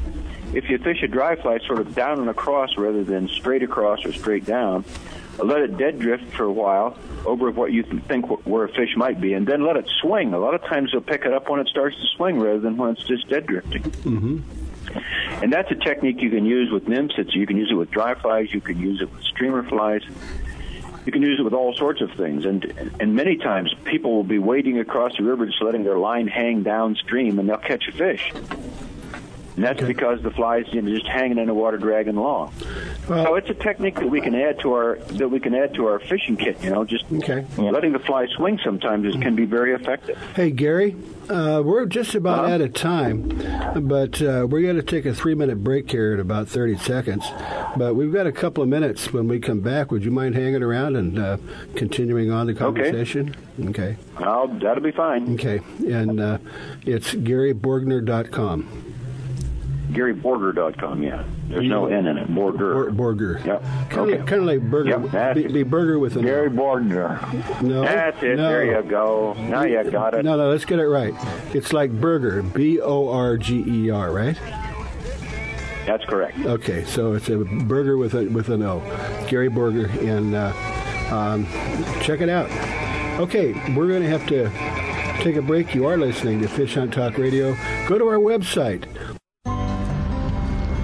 if you fish a dry fly sort of down and across rather than straight across or straight down, let it dead drift for a while over what you think where a fish might be, and then let it swing. A lot of times they'll pick it up when it starts to swing rather than when it's just dead drifting. Mm-hmm. And that's a technique you can use with nymphs. It's, you can use it with dry flies. You can use it with streamer flies. You can use it with all sorts of things. And and many times people will be wading across the river just letting their line hang downstream, and they'll catch a fish. And that's because the flies, you know, just hanging in the water, dragging along. Well, so it's a technique that we can add to our that we can add to our fishing kit. You know, just okay. letting the fly swing sometimes is, can be very effective. Hey, Gary, uh, we're just about uh-huh. out of time, but uh, we're going to take a three-minute break here in about thirty seconds. But we've got a couple of minutes when we come back. Would you mind hanging around and uh, continuing on the conversation? Okay. Okay. I'll, that'll be fine. Okay, and uh, it's Gary Borgner dot com. Gary Borger dot com, yeah. There's no N in it. Borger. Borger. Yep. Kind, okay. of, kind of like burger. Yep, be, be burger with an Gary Borger. No. That's it. No. There you go. Now you got it. No, no, let's get it right. It's like burger. B O R G E R, right? That's correct. Okay, so it's a burger with a with an O. Gary Borger. And uh, um, check it out. Okay, we're going to have to take a break. You are listening to Fish Hunt Talk Radio. Go to our website.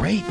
Great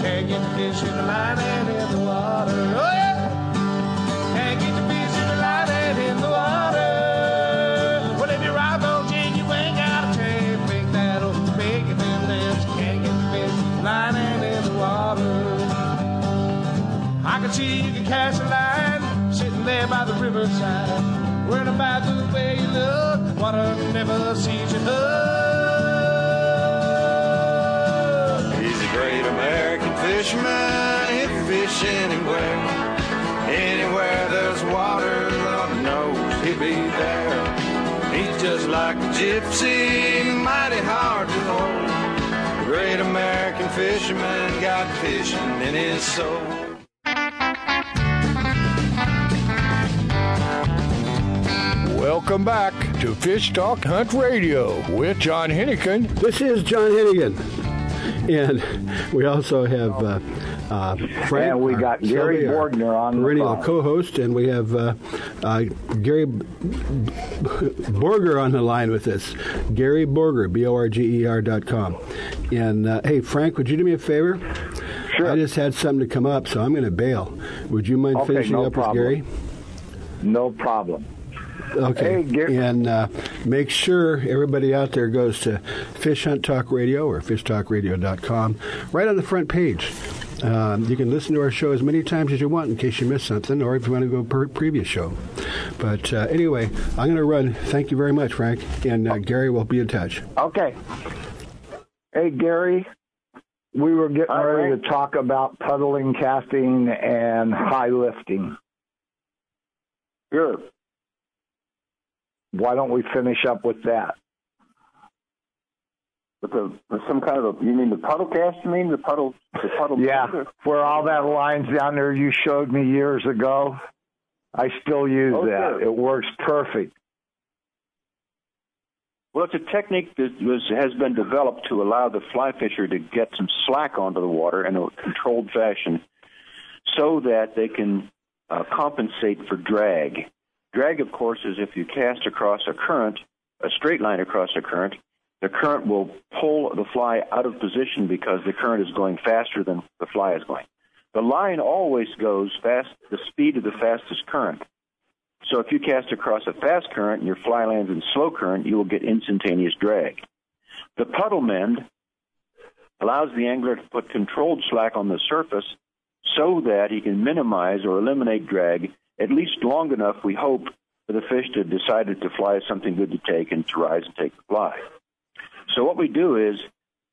Can't get the fish in the line and in the water. Oh, yeah. Can't get the fish in the line and in the water. Well, if you ride on jig, you ain't got a chain. Pick that old pig and them lips. Can't get the fish in the line and in the water. I can see you can cast a line sitting there by the riverside. Worried about the way you look. Water never sees you hook. He's a great American fisherman, hit fish anywhere. Anywhere there's water, Lord knows he'll be there. He's just like a gypsy, mighty hard to hold. The great American fisherman got fishing in his soul. Welcome back to Fish Talk Hunt Radio with John Hennigan. This is John Hennigan. And we also have uh, uh, Frank. And we got Gary Borgner on the phone, co-host, and we have uh, uh, Gary Borger on the line with us. Gary Borger, B O R G E R dot com. And, uh, hey, Frank, would you do me a favor? Sure. I just had something to come up, so I'm going to bail. Would you mind okay, finishing no up problem. with Gary? No problem. Okay, hey, and uh, make sure everybody out there goes to Fish Hunt Talk Radio or fish talk radio dot com. Right on the front page, um, you can listen to our show as many times as you want in case you missed something, or if you want to go per previous show. But uh, anyway, I'm going to run. Thank you very much, Frank, and uh, Gary will be in touch. Okay. Hey, Gary, We were getting All ready right. to talk about puddling casting and high lifting. Sure. Why don't we finish up with that? With the with some kind of a, you mean the puddle cast? You mean the puddle? The puddle yeah, or? Where all that line's down there you showed me years ago. I still use oh, that. Sure. It works perfect. Well, it's a technique that was, has been developed to allow the fly fisher to get some slack onto the water in a controlled fashion, so that they can uh, compensate for drag. Drag, of course, is if you cast across a current, a straight line across a current. The current will pull the fly out of position because the current is going faster than the fly is going. The line always goes fast, the speed of the fastest current. So if you cast across a fast current and your fly lands in slow current, you will get instantaneous drag. The puddle mend allows the angler to put controlled slack on the surface so that he can minimize or eliminate drag at least long enough, we hope, for the fish to decide that the fly is something good to take and to rise and take the fly. So what we do is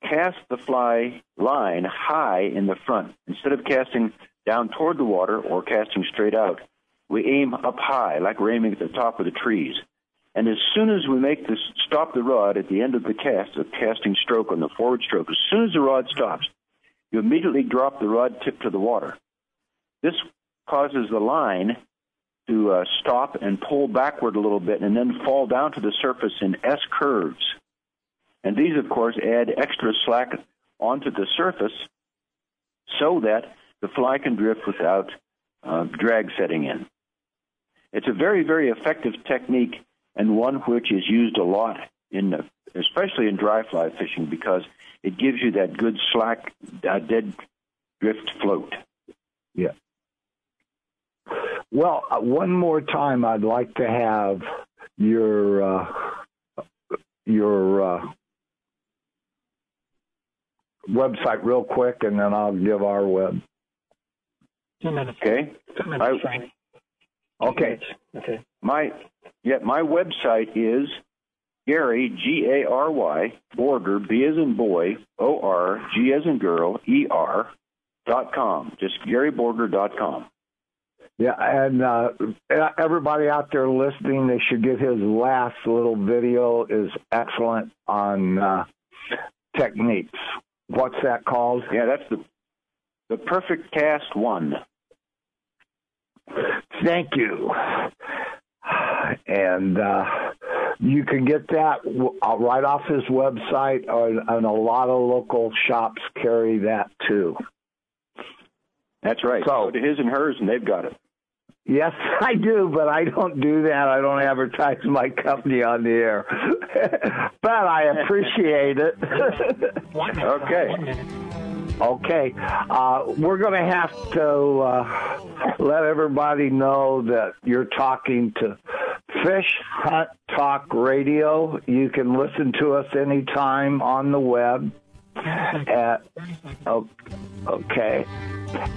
cast the fly line high in the front. Instead of casting down toward the water or casting straight out, we aim up high, like we're aiming at the top of the trees. And as soon as we make this stop the rod at the end of the cast, the casting stroke on the forward stroke, as soon as the rod stops, you immediately drop the rod tip to the water. This causes the line to uh, stop and pull backward a little bit and then fall down to the surface in S-curves. And these, of course, add extra slack onto the surface so that the fly can drift without uh, drag setting in. It's a very, very effective technique and one which is used a lot, in the, especially in dry fly fishing, because it gives you that good slack, uh, dead drift float. Yeah. Well, uh, one more time, I'd like to have your uh, your... Uh, website real quick, and then I'll give our web. Two minutes. Okay. Two minutes, Frank. Okay. Minutes. Okay. My yeah, my website is Gary G A R Y Borger B as in boy O R G as in girl E R dot com. Just GaryBorger dot com. Yeah, and uh, everybody out there listening, they should get his last little video is excellent on uh, techniques. What's that called? Yeah, that's the the perfect cast one. Thank you. And uh, you can get that right off his website, and a lot of local shops carry that too. That's right. So, go to his and hers, and they've got it. Yes, I do, but I don't do that. I don't advertise my company on the air. But I appreciate it. One minute, okay. One minute. Okay. Uh, we're going to have to uh, let everybody know that you're talking to Fish Hunt Talk Radio. You can listen to us anytime on the web. At, okay.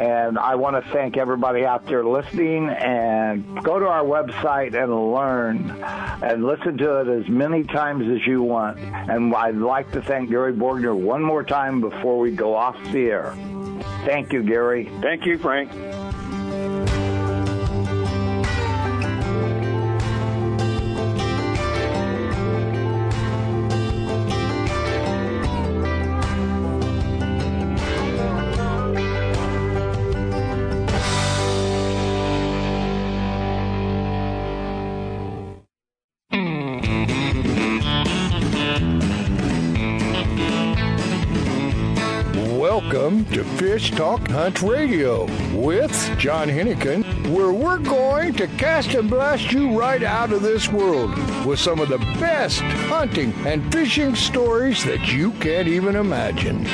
And I want to thank everybody out there listening, and go to our website and learn and listen to it as many times as you want. And I'd like to thank Gary Borger one more time before we go off the air. Thank you, Gary. Thank you, Frank. To Fish Talk Hunt Radio with John Hennigan, where we're going to cast and blast you right out of this world with some of the best hunting and fishing stories that you can't even imagine.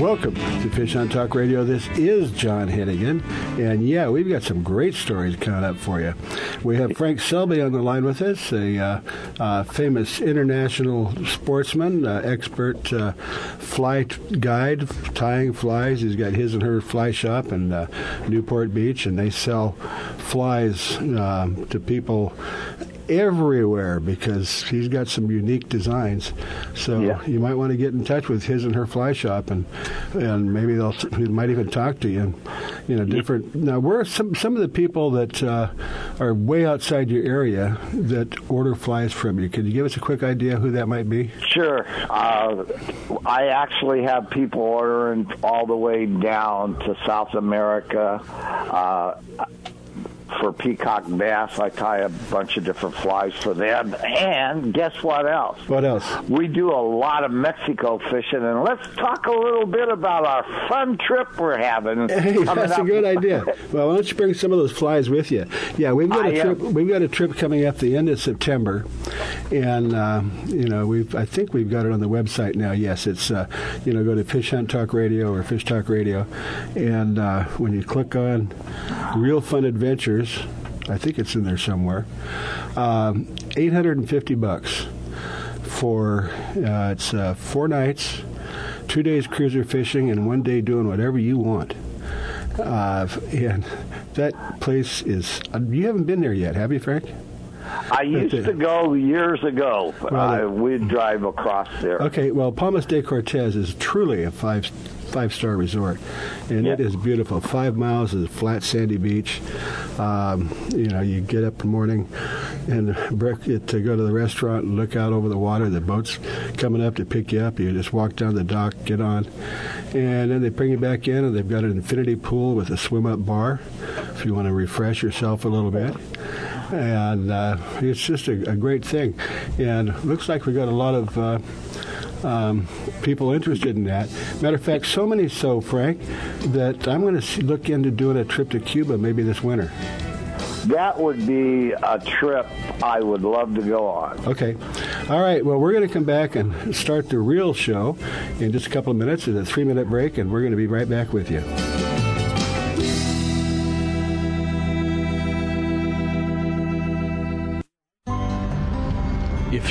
Welcome to Fish Hunt Talk Radio. This is John Hennigan, and yeah, we've got some great stories coming up for you. We have Frank Selby on the line with us, a uh, uh, famous international sportsman, uh, expert uh, fly t- guide, tying flies. He's got his and her fly shop in uh, Newport Beach, and they sell flies uh, to people everywhere because he's got some unique designs. So yeah. you might want to get in touch with his and her fly shop, and and maybe they'll they might even talk to you. And, you know, different. Now, where are some some of the people that uh, are way outside your area that order flies from you? Can you give us a quick idea who that might be? Sure. Uh, I actually have people ordering all the way down to South America. Uh, for peacock bass, I tie a bunch of different flies for them. And guess what else? What else? We do a lot of Mexico fishing, and let's talk a little bit about our fun trip we're having. Hey, that's up. a good idea. Well, why don't you bring some of those flies with you? Yeah, we've got a I trip. Am. We've got a trip coming up the end of September, and uh, you know, we've. I think we've got it on the website now. Yes, it's uh, you know, go to Fish Hunt Talk Radio or Fish Talk Radio, and uh, when you click on Real Fun Adventures. I think it's in there somewhere. Um, eight hundred fifty bucks for uh, it's uh, four nights, two days cruiser fishing, and one day doing whatever you want. Uh, and that place is uh, you haven't been there yet, have you, Frank? I used to go years ago. Well, uh, we'd drive across there. Okay, well, Palmas de Cortez is truly a five. five-star resort, and yep. it is beautiful. Five miles is a flat, sandy beach. Um, you know, you get up in the morning and break it to go to the restaurant and look out over the water. The boat's coming up to pick you up. You just walk down the dock, get on, and then they bring you back in, and they've got an infinity pool with a swim-up bar if you want to refresh yourself a little bit. And uh, it's just a, a great thing. And looks like we got a lot of... Uh, Um, people interested in that. Matter of fact, so many so, Frank, that I'm going to look into doing a trip to Cuba maybe this winter. That would be a trip I would love to go on. Okay. All right. Well, we're going to come back and start the real show in just a couple of minutes. It's a three-minute break, and we're going to be right back with you. If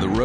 The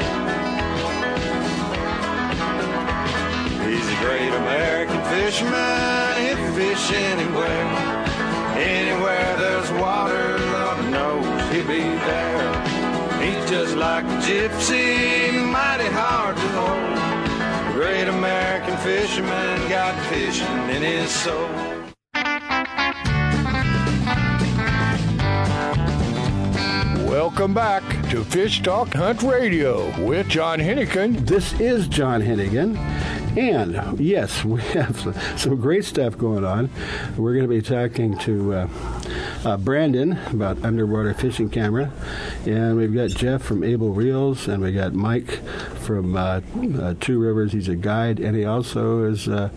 Fisherman, he'd fish anywhere. Anywhere there's water, Lord knows he'd be there. He's just like a gypsy, mighty hard to hold. Great American fisherman got fishing in his soul. Welcome back to Fish Talk Hunt Radio with John Hennigan. This is John Hennigan. And, yes, we have some great stuff going on. We're going to be talking to uh, uh, Brandon about underwater fishing camera. And we've got Jeff from Abel Reels. And we got Mike from uh, uh, Two Rivers. He's a guide. And he also is, uh,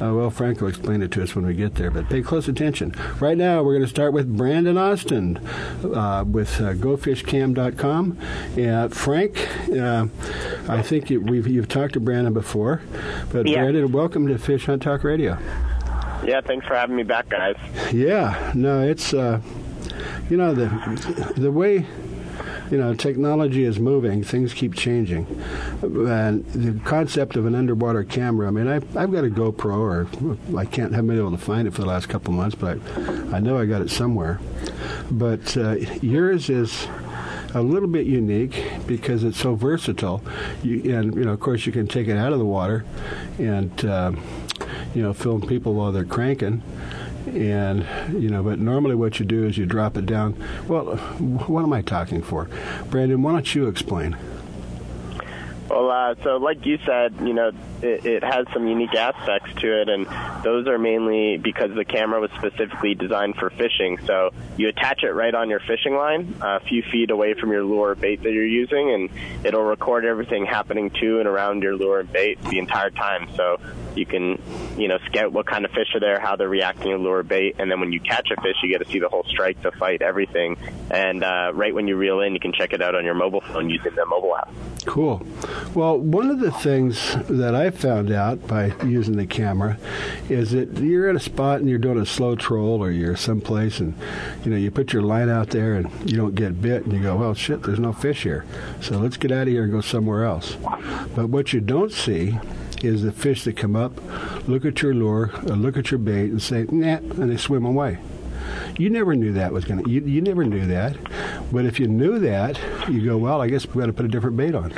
uh, well, Frank will explain it to us when we get there. But pay close attention. Right now, we're going to start with Brandon Austin uh, with uh, go fish cam dot com. Uh, Frank, uh, I think you, we've, you've talked to Brandon before. But yeah. Brandon, welcome to Fish Hunt Talk Radio. Yeah, thanks for having me back, guys. Yeah, no, it's uh, you know the the way you know technology is moving, things keep changing, and the concept of an underwater camera. I mean, I I've got a GoPro, or I can't haven't been able to find it for the last couple of months, but I, I know I got it somewhere. But uh, yours is a little bit unique because it's so versatile, you, and you know, of course, you can take it out of the water, and uh, you know, film people while they're cranking, and you know. But normally, what you do is you drop it down. Well, what am I talking for, Brandon? Why don't you explain? Well, uh, so like you said, you know, it, it has some unique aspects to it, and those are mainly because the camera was specifically designed for fishing. So you attach it right on your fishing line, a few feet away from your lure or bait that you're using, and it'll record everything happening to and around your lure and bait the entire time. So you can, you know, scout what kind of fish are there, how they're reacting to lure or bait, and then when you catch a fish, you get to see the whole strike, the fight, everything. And uh, right when you reel in, you can check it out on your mobile phone using the mobile app. Cool. Well, one of the things that I found out by using the camera is that you're at a spot and you're doing a slow troll or you're someplace and, you know, you put your line out there and you don't get bit and you go, well, shit, there's no fish here. So let's get out of here and go somewhere else. But what you don't see is the fish that come up, look at your lure, look at your bait and say, nah, and they swim away. You never knew that was going to, you, you never knew that. But if you knew that, you go, well, I guess we've got to put a different bait on.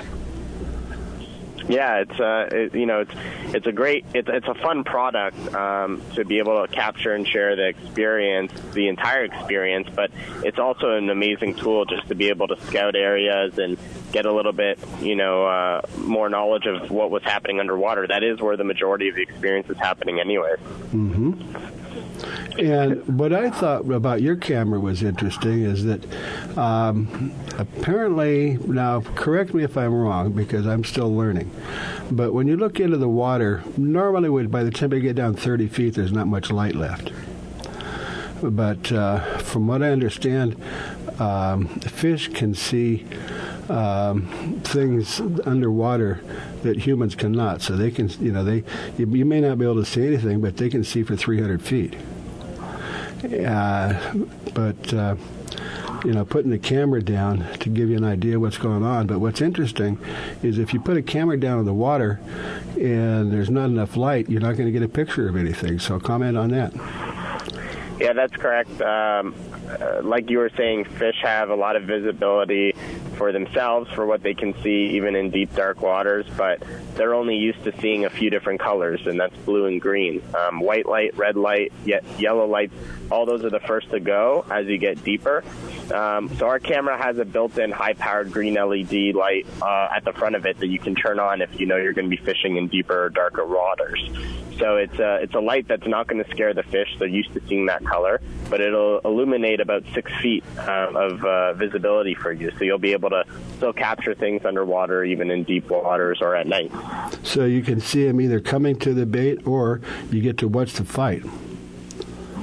Yeah, it's uh, it, you know, it's it's a great, it's it's a fun product um, to be able to capture and share the experience, the entire experience. But it's also an amazing tool just to be able to scout areas and get a little bit, you know, uh, more knowledge of what was happening underwater. That is where the majority of the experience is happening, anyway. Mm-hmm. And what I thought about your camera was interesting is that um, apparently, now correct me if I'm wrong because I'm still learning, but when you look into the water, normally would, by the time you get down thirty feet, there's not much light left. But uh, from what I understand, um, fish can see um, things underwater that humans cannot. So they can, you know, they you, you may not be able to see anything, but they can see for three hundred feet. Uh, but, uh, you know, putting the camera down to give you an idea what's going on. But what's interesting is if you put a camera down in the water and there's not enough light, you're not going to get a picture of anything. So comment on that. Yeah, that's correct. Um, uh, like you were saying, fish have a lot of visibility for themselves, for what they can see, even in deep, dark waters, but they're only used to seeing a few different colors, and that's blue and green. Um, white light, red light, ye- yellow lights, all those are the first to go as you get deeper. Um, so our camera has a built-in high-powered green L E D light uh, at the front of it that you can turn on if you know you're going to be fishing in deeper or darker waters. So it's a, it's a light that's not going to scare the fish. They're used to seeing that color, but it'll illuminate about six feet uh, of uh, visibility for you. So you'll be able to still capture things underwater, even in deep waters or at night. So you can see them either coming to the bait or you get to watch the fight.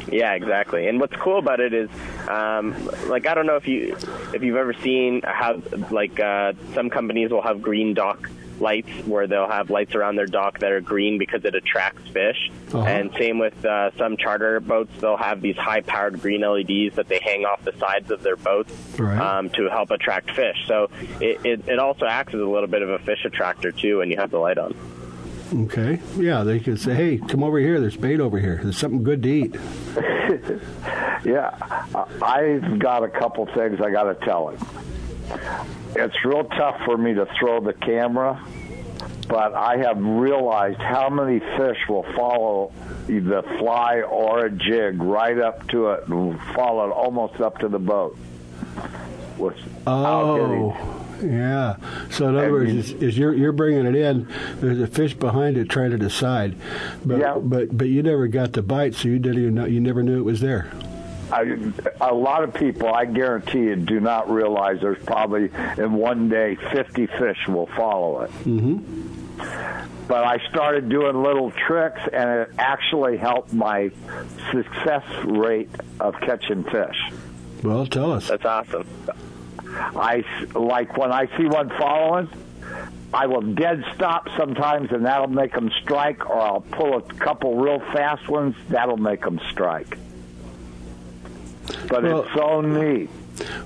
Yeah, exactly. And what's cool about it is, um, like, I don't know if you if you've ever seen how, like, uh, some companies will have green dock lights where they'll have lights around their dock that are green because it attracts fish. Uh-huh. And same with uh, some charter boats, they'll have these high-powered green L E Ds that they hang off the sides of their boats, right, um, to help attract fish. So it, it, it also acts as a little bit of a fish attractor, too, when you have the light on. Okay. Yeah, they can say, hey, come over here. There's bait over here. There's something good to eat. Yeah. I've got a couple things I got to tell him. It's real tough for me to throw the camera, but I have realized how many fish will follow the fly or a jig right up to it and follow it almost up to the boat. Oh, yeah. So in other words, is, is you're you're bringing it in. There's a fish behind it trying to decide, but yeah. but but you never got the bite, so you didn't even know, you never knew it was there. I, a lot of people, I guarantee you, do not realize there's probably in one day fifty fish will follow it. Mm-hmm. But I started doing little tricks, and it actually helped my success rate of catching fish. Well, tell us. That's awesome. I, like when I see one following, I will dead stop sometimes, and that'll make them strike, or I'll pull a couple real fast ones, that'll make them strike. But well, it's so neat.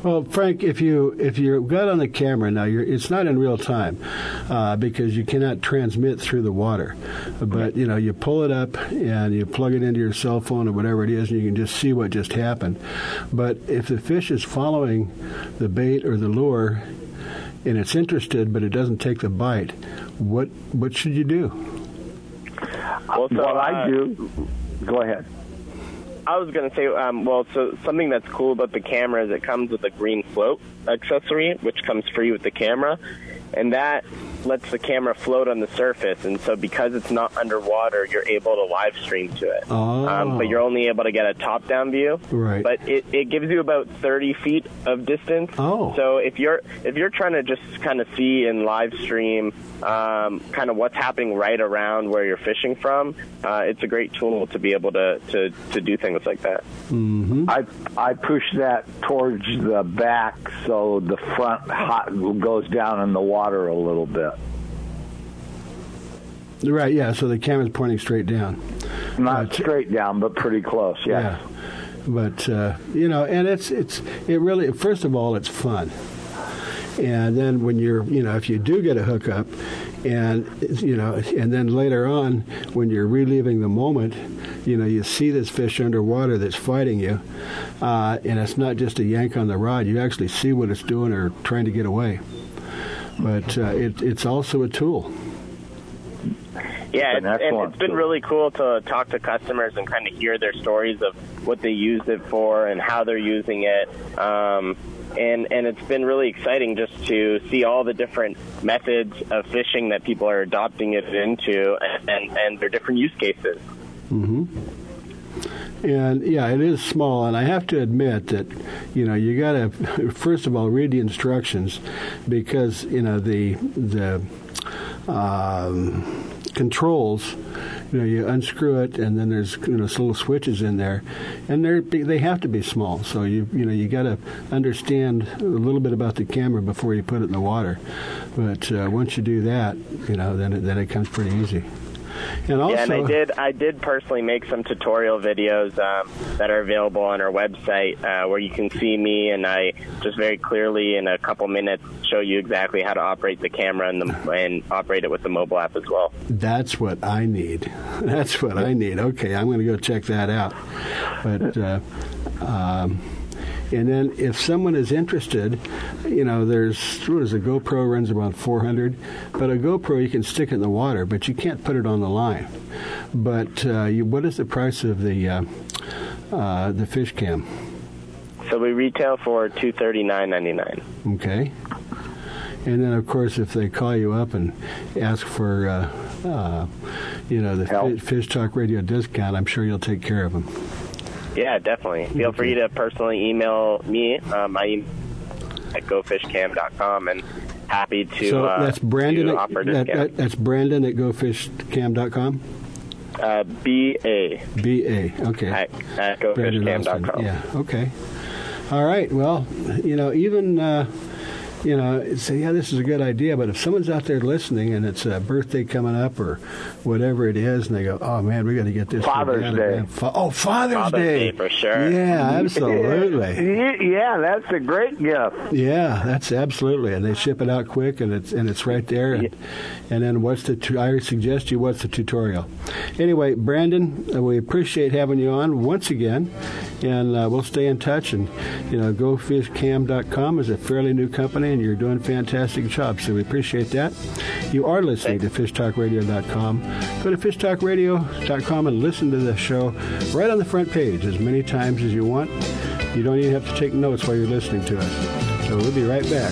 Well, Frank, if you if you got on the camera now, you're, it's not in real time uh, because you cannot transmit through the water. But you know, you pull it up and you plug it into your cell phone or whatever it is, and you can just see what just happened. But if the fish is following the bait or the lure, and it's interested, but it doesn't take the bite, what what should you do? Well, so what I do, go ahead. I was going to say, um, well, so something that's cool about the camera is it comes with a green float accessory, which comes free with the camera, and that lets the camera float on the surface, and so because it's not underwater, you're able to live stream to it. Oh. Um, but you're only able to get a top-down view. Right. But it, it gives you about thirty feet of distance. Oh. So if you're if you're trying to just kind of see and live stream um, kind of what's happening right around where you're fishing from, uh, it's a great tool to be able to, to, to do things like that. Mm-hmm. I I push that towards the back so the front hot goes down in the water a little bit. Right, yeah, so the camera's pointing straight down. Not uh, straight down, but pretty close, yes. Yeah. But, uh, you know, and it's, it's, it really, first of all, it's fun. And then when you're, you know, if you do get a hookup, and, you know, and then later on, when you're reliving the moment, you know, you see this fish underwater that's fighting you, uh, and it's not just a yank on the rod, you actually see what it's doing or trying to get away. But uh, it, it's also a tool. Yeah, it's, and it's been really cool to talk to customers and kind of hear their stories of what they used it for and how they're using it. Um, and, and it's been really exciting just to see all the different methods of fishing that people are adopting it into and, and, and their different use cases. Mm-hmm. And, yeah, it is small, and I have to admit that, you know, you got to, first of all, read the instructions because, you know, the the um, controls, you know, you unscrew it, and then there's, you know, little switches in there, and they're, they have to be small. So, you you know, you got to understand a little bit about the camera before you put it in the water. But uh, once you do that, you know, then it, then it comes pretty easy. And also, yeah, and I did. I did personally make some tutorial videos um, that are available on our website, uh, where you can see me, and I just very clearly in a couple minutes show you exactly how to operate the camera and the, and operate it with the mobile app as well. That's what I need. That's what I need. Okay, I'm going to go check that out. But. Uh, um, And then if someone is interested, you know, there's, what is a GoPro runs around four hundred, but a GoPro you can stick it in the water, but you can't put it on the line. But uh, you, what is the price of the uh, uh, the fish cam? So we retail for two hundred thirty-nine dollars and ninety-nine cents. Okay. And then, of course, if they call you up and ask for, uh, uh, you know, the Help. Fish Talk Radio discount, I'm sure you'll take care of them. Yeah, definitely. Feel free to personally email me. Um, I email at go fish cam dot com, and happy to, so uh, that's Brandon to at, offer that, that, That's Brandon at go fish cam dot com? Uh, B A. B A, okay. At, at go fish cam dot com. Yeah, okay. All right, well, you know, even... Uh, You know, say, yeah, this is a good idea, but if someone's out there listening and it's a birthday coming up or whatever it is, and they go, oh, man, we got to get this. Father's Day. Fa- oh, Father's, Father's Day. Day for sure. Yeah, absolutely. Yeah, that's a great gift. Yeah, that's absolutely. And they ship it out quick, and it's and it's right there. And, yeah. and then what's the, tu- I suggest you, what's the tutorial? Anyway, Brandon, we appreciate having you on once again, and uh, we'll stay in touch. And, you know, go fish cam dot com is a fairly new company. in. You're doing a fantastic job, so we appreciate that. You are listening to fish talk radio dot com. Go to fish talk radio dot com and listen to the show right on the front page as many times as you want. You don't even have to take notes while you're listening to us. So we'll be right back.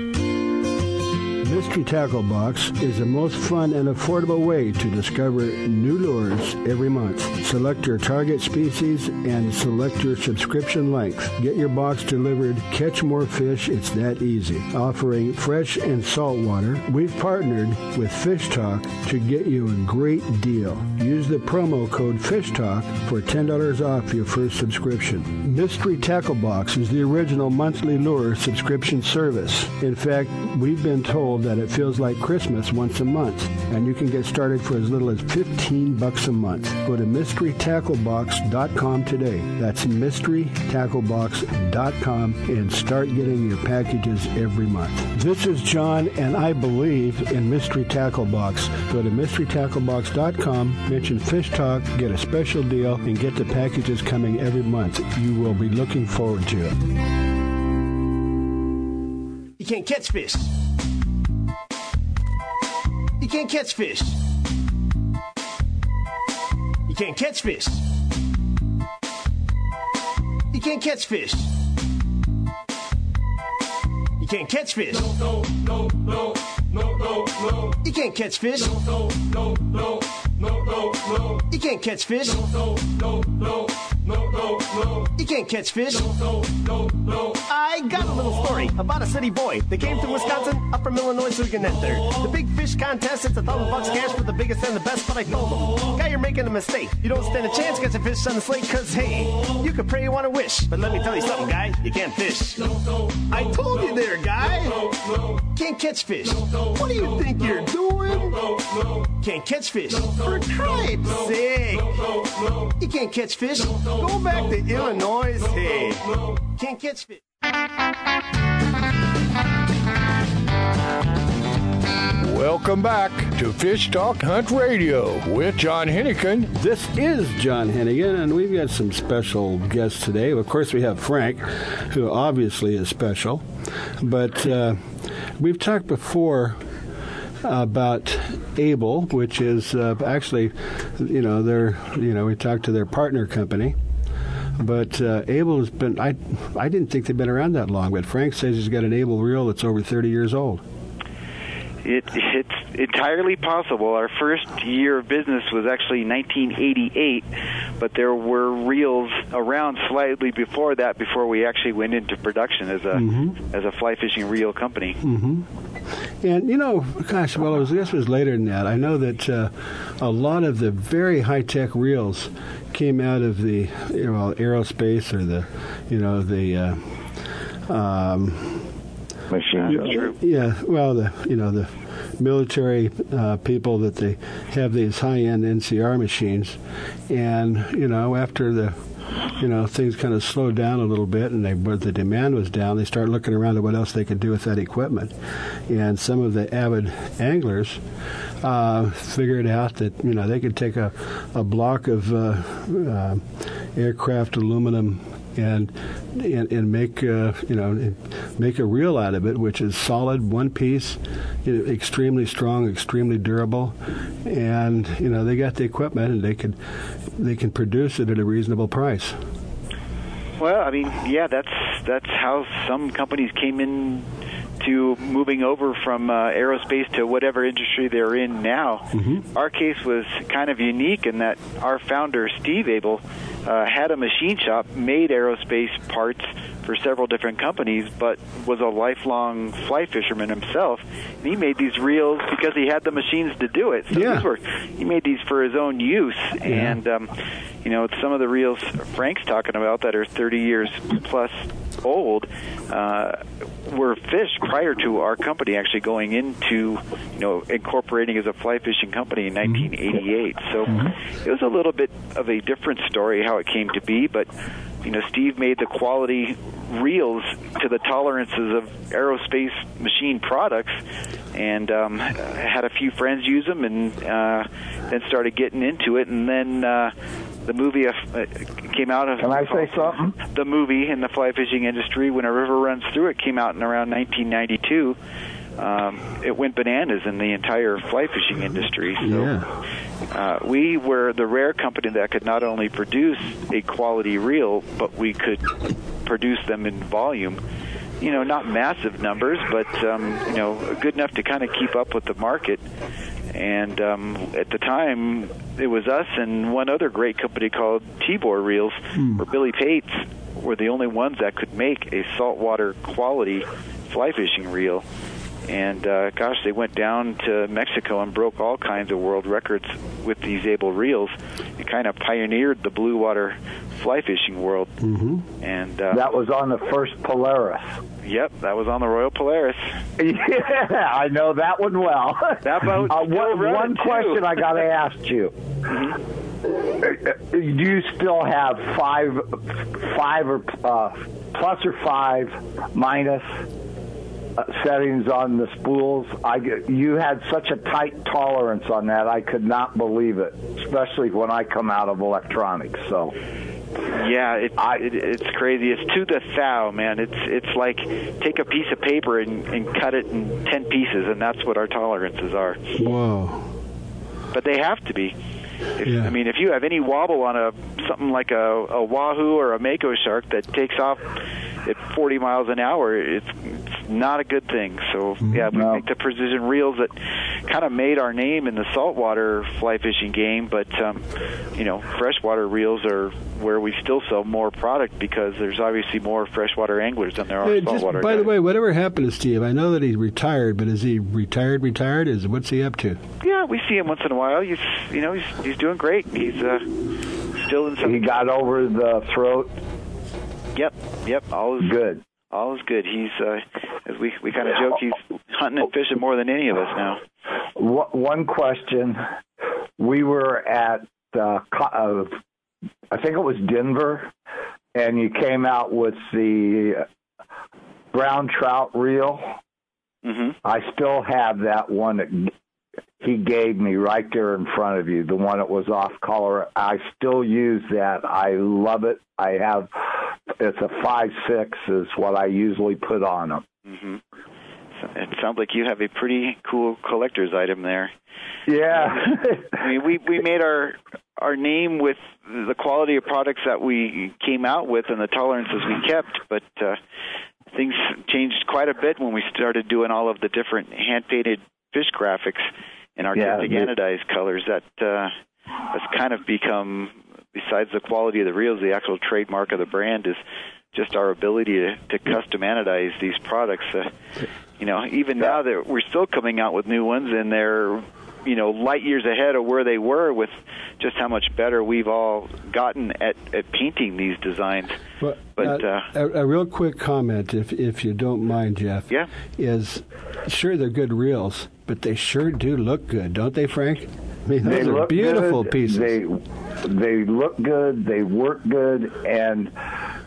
Mystery Tackle Box is the most fun and affordable way to discover new lures every month. Select your target species and select your subscription length. Get your box delivered, catch more fish, it's that easy. Offering fresh and salt water, we've partnered with Fish Talk to get you a great deal. Use the promo code Fish Talk for ten dollars off your first subscription. Mystery Tackle Box is the original monthly lure subscription service. In fact, we've been told that it feels like Christmas once a month, and you can get started for as little as fifteen bucks a month. Go to mystery tackle box dot com today. That's mystery tackle box dot com and start getting your packages every month. This is John, and I believe in Mystery Tackle Box. Go to mystery tackle box dot com, mention Fish Talk, get a special deal, and get the packages coming every month. You will be looking forward to it. You can't catch fish. You can't catch fish. You can't catch fish. You can't catch fish. You can't catch fish. No, no, no, no, no, no. You can't catch fish. No, no, no, no, no, no. You can't catch fish. No, no, no, no, no, no. You can't catch fish. No, no, no. I got a little story about a city boy that came from Wisconsin up from Illinois so he can enter the big fish contest. It's a thousand bucks cash for the biggest and the best. But I told him, guy, you're making a mistake. You don't stand a chance catching fish on the slate. Cause hey, you can pray you want to wish, but let me tell you something, guy, you can't fish. I told you there, guy. Can't catch fish. What do you think you're doing? Can't catch fish. For cripe's sake. You can't catch fish. Go back to Illinois. Hey, can't catch fish. Welcome back to Fish Talk Hunt Radio with John Hennigan. This is John Hennigan, and we've got some special guests today. Of course, we have Frank, who obviously is special. But uh, we've talked before about Abel, which is uh, actually, you know, their, you know, we talked to their partner company. But uh, Abel has been, I I didn't think they've been around that long, but Frank says he's got an Abel reel that's over thirty years old. It, it's entirely possible. Our first year of business was actually nineteen eighty-eight, but there were reels around slightly before that, before we actually went into production as a mm-hmm. as a fly fishing reel company. Mm-hmm. And, you know, gosh, well, it was, this was later than that. I know that uh, a lot of the very high-tech reels came out of the, you know, aerospace or the, you know, the... Uh, um, Sure. Yeah, well, the you know the military uh, people that they have these high-end N C R machines, and you know after the you know things kind of slowed down a little bit, and they but the demand was down. They started looking around at what else they could do with that equipment, and some of the avid anglers uh, figured out that you know they could take a a block of uh, uh, aircraft aluminum. And, and and make uh, you know make a reel out of it, which is solid, one piece, you know, extremely strong, extremely durable, and you know they got the equipment and they could they can produce it at a reasonable price. Well, I mean, yeah, that's that's how some companies came in to moving over from uh, aerospace to whatever industry they're in now. Mm-hmm. Our case was kind of unique in that our founder, Steve Abel, uh, had a machine shop, made aerospace parts for several different companies, but was a lifelong fly fisherman himself. And he made these reels because he had the machines to do it. So yeah. these were, he made these for his own use. Yeah. And, um, you know, some of the reels Frank's talking about that are thirty years plus old uh, were fished prior to our company actually going into, you know, incorporating as a fly fishing company in nineteen eighty-eight. So mm-hmm. it was a little bit of a different story how it came to be, but, you know, Steve made the quality reels to the tolerances of aerospace machine products and um, had a few friends use them and uh, then started getting into it. And then uh, the movie uh, came out of... Can I say something? The movie in the fly fishing industry, When a River Runs Through It, came out in around nineteen ninety-two. Um, it went bananas in the entire fly fishing industry. So yeah. uh, we were the rare company that could not only produce a quality reel, but we could produce them in volume. You know, not massive numbers, but, um, you know, good enough to kind of keep up with the market. And um, at the time, it was us and one other great company called T-Bore Reels, mm. where Billy Pates were the only ones that could make a saltwater quality fly fishing reel. And, uh, gosh, they went down to Mexico and broke all kinds of world records with these Abel reels. It kind of pioneered the blue water fly fishing world. Mm-hmm. And uh, that was on the first Polaris. Yep, that was on the Royal Polaris. Yeah, I know that one well. That boat. Uh, one one question I got to ask you. Mm-hmm. Do you still have five, five or uh, plus or five minus... Uh, settings on the spools? I you had such a tight tolerance on that, I could not believe it, especially when I come out of electronics. So yeah, it, I, it, it's crazy. It's to the thou, man. It's it's like take a piece of paper and, and cut it in ten pieces, and that's what our tolerances are. Whoa! But they have to be. If, yeah. I mean, if you have any wobble on a something like a, a wahoo or a mako shark that takes off at forty miles an hour, it's, it's not a good thing. So, yeah, we no. make the precision reels that kind of made our name in the saltwater fly fishing game. But, um, you know, freshwater reels are where we still sell more product because there's obviously more freshwater anglers than there are hey, saltwater just, By guys. The way, whatever happened to Steve, I know that he's retired, but is he retired, retired? Is What's he up to? Yeah, we see him once in a while. He's, you know, he's, he's doing great. He's uh, still in some... He got over the throat... Yep, yep. All is good. All is good. He's, uh, as we we kind of joke, he's hunting and fishing more than any of us now. One question: we were at, uh, I think it was Denver, and you came out with the brown trout reel. Mm-hmm. I still have that one that he gave me right there in front of you, the one that was off color. I still use that. I love it. I have. It's a five six is what I usually put on them. Mm-hmm. It sounds like you have a pretty cool collector's item there. Yeah. I mean, we, we made our our name with the quality of products that we came out with and the tolerances we kept, but uh, things changed quite a bit when we started doing all of the different hand-painted fish graphics in our yeah, anodized colors. That uh, has kind of become... Besides the quality of the reels, the actual trademark of the brand is just our ability to, to custom anodize these products. Uh, you know, even now that we're still coming out with new ones, and they're, you know, light years ahead of where they were with just how much better we've all gotten at, at painting these designs. Well, but uh, uh, a, a real quick comment, if if you don't mind, Jeff. Yeah. Is sure they're good reels, but they sure do look good, don't they, Frank? I mean, those they are look beautiful good. Pieces. They, they look good. They work good. And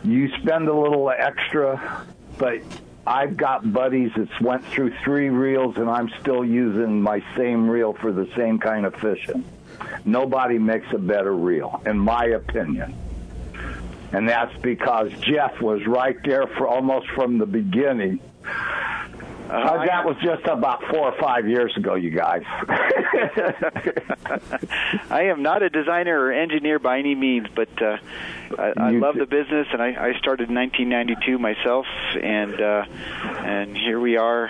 you spend a little extra. But I've got buddies that's went through three reels, and I'm still using my same reel for the same kind of fishing. Nobody makes a better reel, in my opinion. And that's because Jeff was right there for almost from the beginning. Uh, that was just about four or five years ago, you guys. I am not a designer or engineer by any means, but uh, I, I love t- the business, and I, I started in nineteen ninety-two myself, and uh, and here we are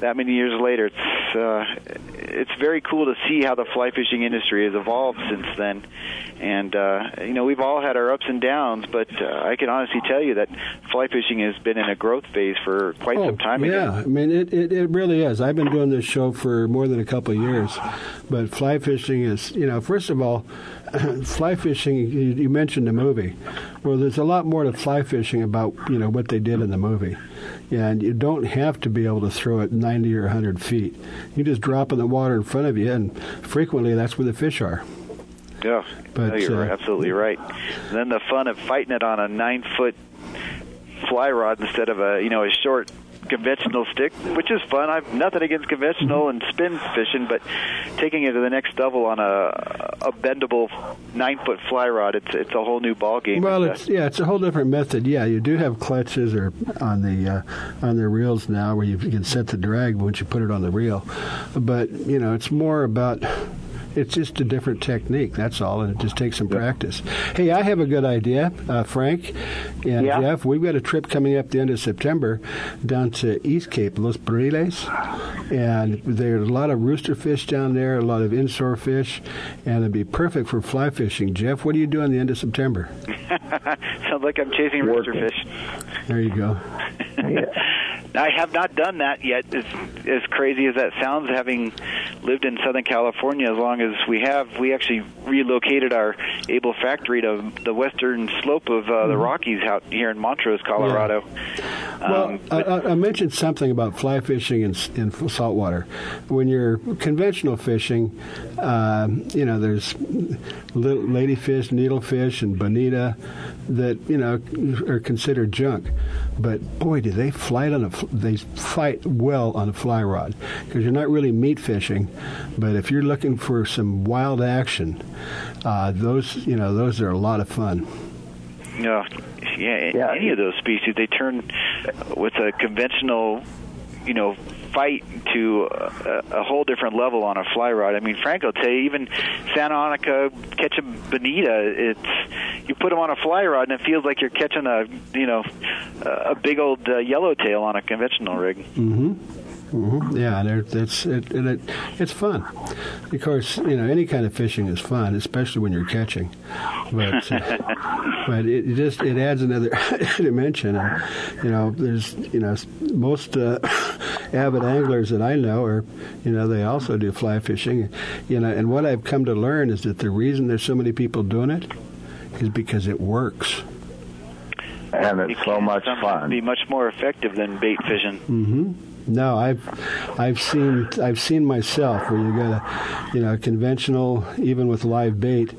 that many years later. It's uh, it's very cool to see how the fly fishing industry has evolved since then, and uh, you know, we've all had our ups and downs, but uh, I can honestly tell you that fly fishing has been in a growth phase for quite oh, some time yeah. ago. Yeah, I mean, it, it, it really is. I've been doing this show for more than a couple of years, but fly fishing is, you know, first of all, fly fishing, you, you mentioned the movie. Well, there's a lot more to fly fishing about, you know, what they did in the movie. And you don't have to be able to throw it ninety or one hundred feet. You just drop in the water in front of you, and frequently that's where the fish are. Yeah, but, no, you're uh, absolutely right. And then the fun of fighting it on a nine-foot fly rod instead of a, you know, a short conventional stick, which is fun. I've nothing against conventional and spin fishing, but taking it to the next level on a a bendable nine foot fly rod, it's it's a whole new ball game. Well, it's yeah, it's a whole different method. Yeah, you do have clutches or on the uh, on the reels now, where you can set the drag once you put it on the reel. But you know, it's more about. It's just a different technique, that's all, and it just takes some practice. Hey, I have a good idea, uh, Frank and yeah. Jeff. We've got a trip coming up the end of September down to East Cape, Los Barriles, and there's a lot of rooster fish down there, a lot of inshore fish, and it'd be perfect for fly fishing. Jeff, what are you doing the end of September? Sounds like I'm chasing rooster fish. There you go. Yeah. I have not done that yet, as, as crazy as that sounds, having lived in Southern California as long as we have. We actually relocated our Abel factory to the western slope of uh, the Rockies out here in Montrose, Colorado. Yeah. Well, um, but- I, I mentioned something about fly fishing in, in saltwater. When you're conventional fishing, uh, you know, there's little ladyfish, needlefish, and bonita that, you know, are considered junk. But, boy, do they fly on a they fight well on a fly rod, because you're not really meat fishing, but if you're looking for some wild action, uh, those you know those are a lot of fun. No, yeah, yeah, any of those species, they turn with a conventional, you know, fight to a, a whole different level on a fly rod. I mean, Frank will tell you, even Santa Monica catching bonita, it's you put them on a fly rod and it feels like you're catching a, you know, a big old uh, yellowtail on a conventional rig. Mm-hmm. Mm-hmm. Yeah, that's it, and it, it's fun. Of course, you know, any kind of fishing is fun, especially when you're catching. But uh, but it just it adds another dimension. And, you know, there's you know most uh, avid anglers that I know are you know they also do fly fishing. You know, and what I've come to learn is that the reason there's so many people doing it is because it works. And it's so much fun. Be much more effective than bait fishing. Mm-hmm. No, I've I've seen I've seen myself where you got a you know a conventional, even with live bait,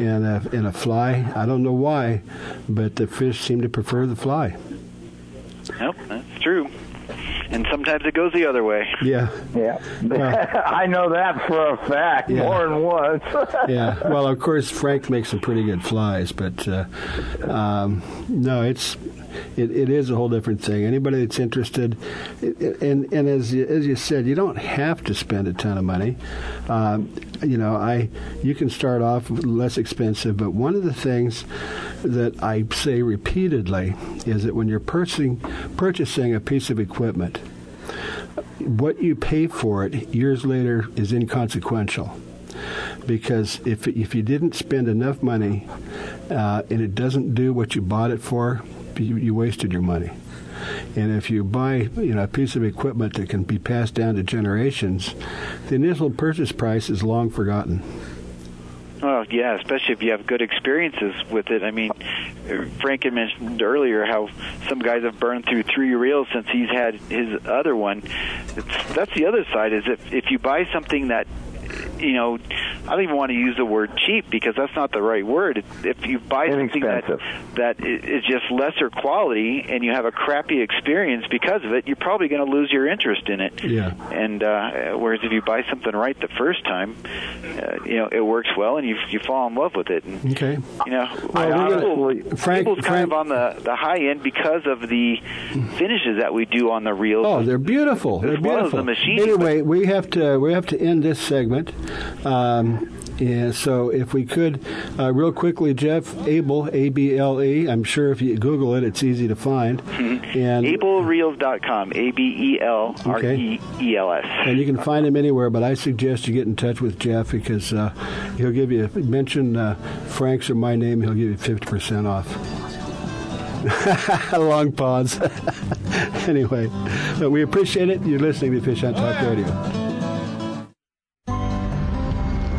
and a, and a fly. I don't know why, but the fish seem to prefer the fly. Nope, that's true. And sometimes it goes the other way. Yeah. Yeah. Well, I know that for a fact, yeah. more than once. Yeah. Well, of course, Frank makes some pretty good flies, but uh, um, no, it's it, it is a whole different thing. Anybody that's interested, it, it, and and as you, as you said, you don't have to spend a ton of money. Um, you know, I you can start off less expensive, but one of the things that I say repeatedly is that when you're purchasing purchasing a piece of equipment, what you pay for it years later is inconsequential, because if if you didn't spend enough money uh, and it doesn't do what you bought it for, you, you wasted your money. And if you buy you know a piece of equipment that can be passed down to generations, the initial purchase price is long forgotten. Well, yeah, especially if you have good experiences with it. I mean, Frank had mentioned earlier how some guys have burned through three reels since he's had his other one. It's, that's the other side, is if, if you buy something that you know, I don't even want to use the word cheap because that's not the right word. If you buy something that, that is just lesser quality and you have a crappy experience because of it, you're probably going to lose your interest in it. Yeah. And uh, whereas if you buy something right the first time, uh, you know, it works well and you you fall in love with it. And, okay. You know, well, I, gonna, well, Frank, Abel's kind Frank, of on the, the high end because of the finishes that we do on the reels. Oh, they're beautiful. They're well beautiful. As the machine, anyway, we have to we have to end this segment. Um, and so if we could, uh, real quickly, Jeff, Abel, A B L E. I'm sure if you Google it, it's easy to find. Mm-hmm. And Abel Reels dot com, A B E L R E E L S. Okay. And you can find him anywhere, but I suggest you get in touch with Jeff because uh, he'll give you, mention uh, Frank's or my name, he'll give you fifty percent off. Long pause. Anyway, but we appreciate it. You're listening to Fish on Talk Radio.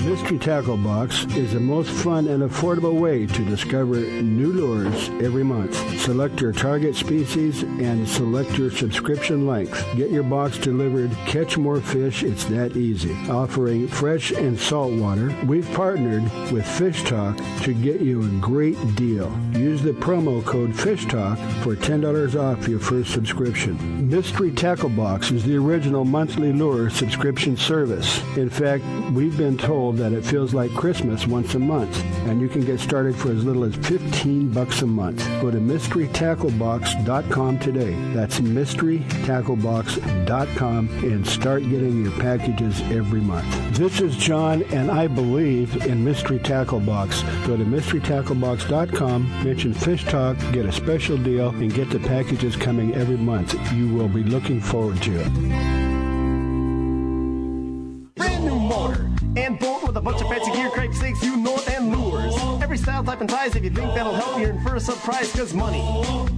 Mystery Tackle Box is the most fun and affordable way to discover new lures every month. Select your target species and select your subscription length. Get your box delivered. Catch more fish. It's that easy. Offering fresh and salt water, we've partnered with Fish Talk to get you a great deal. Use the promo code FISHTALK for ten dollars off your first subscription. Mystery Tackle Box is the original monthly lure subscription service. In fact, we've been told that it feels like Christmas once a month, and you can get started for as little as fifteen bucks a month. Go to mystery tackle box dot com today. That's mystery tackle box dot com and start getting your packages every month. This is John, and I believe in Mystery Tackle Box. Go to mystery tackle box dot com, mention Fish Talk, get a special deal, and get the packages coming every month. You will be looking forward to it. And boat with a bunch of fancy gear, crank snakes, you know, and lures. Every style, type, and size. If you think that'll help, you're in for a surprise, cause money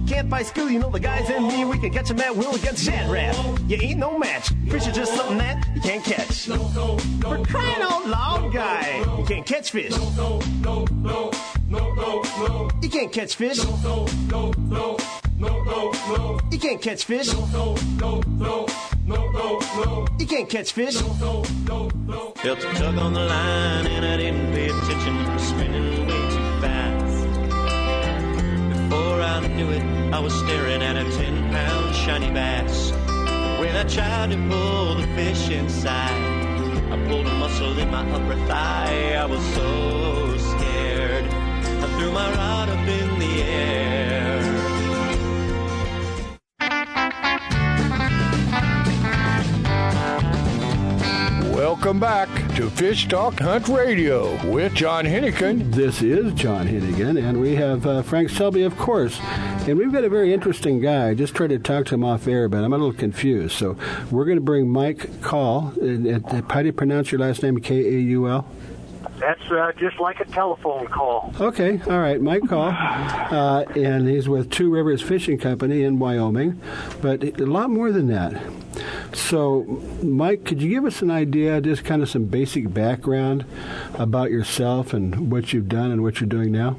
can't buy skill, you know the guys and me. We can catch them at will against Shad-Rat. You ain't no match. Fish are just something that you can't catch. For crying out loud, guy, you can't catch fish. You can't catch fish. You can't catch fish. You can't catch fish. Felt a tug on the line and I didn't pay attention. It was spinning way too fast. Before I knew it, I was staring at a ten-pound shiny bass. When I tried to pull the fish inside, I pulled a muscle in my upper thigh. I was so scared, I threw my rod up in the air. Welcome back to Fish Talk Hunt Radio with John Hennigan. This is John Hennigan, and we have uh, Frank Selby, of course. And we've got a very interesting guy. I just tried to talk to him off air, but I'm a little confused. So we're going to bring Mike Kaul. And, and, how do you pronounce your last name? K A U L? That's uh, just like a telephone call. Okay, all right, Mike Kaul, uh, and he's with Two Rivers Fishing Company in Wyoming, but a lot more than that. So, Mike, could you give us an idea, just kind of some basic background about yourself and what you've done and what you're doing now?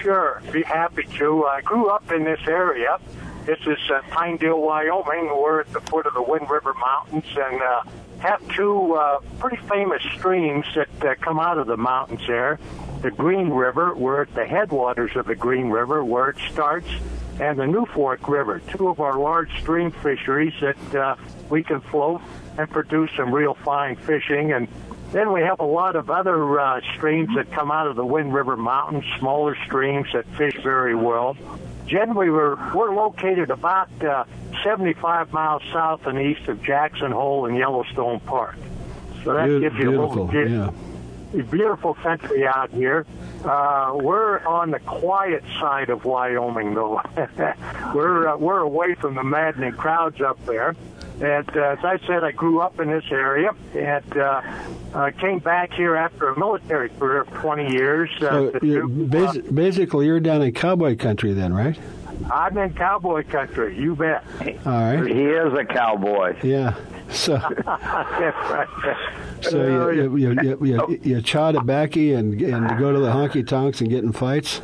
Sure, be happy to. I grew up in this area. This is uh, Pinedale, Wyoming. We're at the foot of the Wind River Mountains, and uh, have two uh, pretty famous streams that uh, come out of the mountains there. The Green River, we're at the headwaters of the Green River, where it starts, and the New Fork River, two of our large stream fisheries that uh, we can float and produce some real fine fishing. And Then we have a lot of other uh, streams that come out of the Wind River Mountains, smaller streams that fish very well. Jen, we were, we're located about uh, seventy-five miles south and east of Jackson Hole and Yellowstone Park. So that Be- gives you a little bit. Yeah. Beautiful country out here. Uh, we're on the quiet side of Wyoming, though. we're uh, we're away from the maddening crowds up there. And uh, as I said, I grew up in this area and uh, uh, came back here after a military career of twenty years. Uh, so you're do, basi- uh, basically, you're down in cowboy country then, right? I'm in cowboy country. You bet. All right. He is a cowboy. Yeah. So, so you you you, you, you chaw tobacco and and go to the honky tonks and get in fights.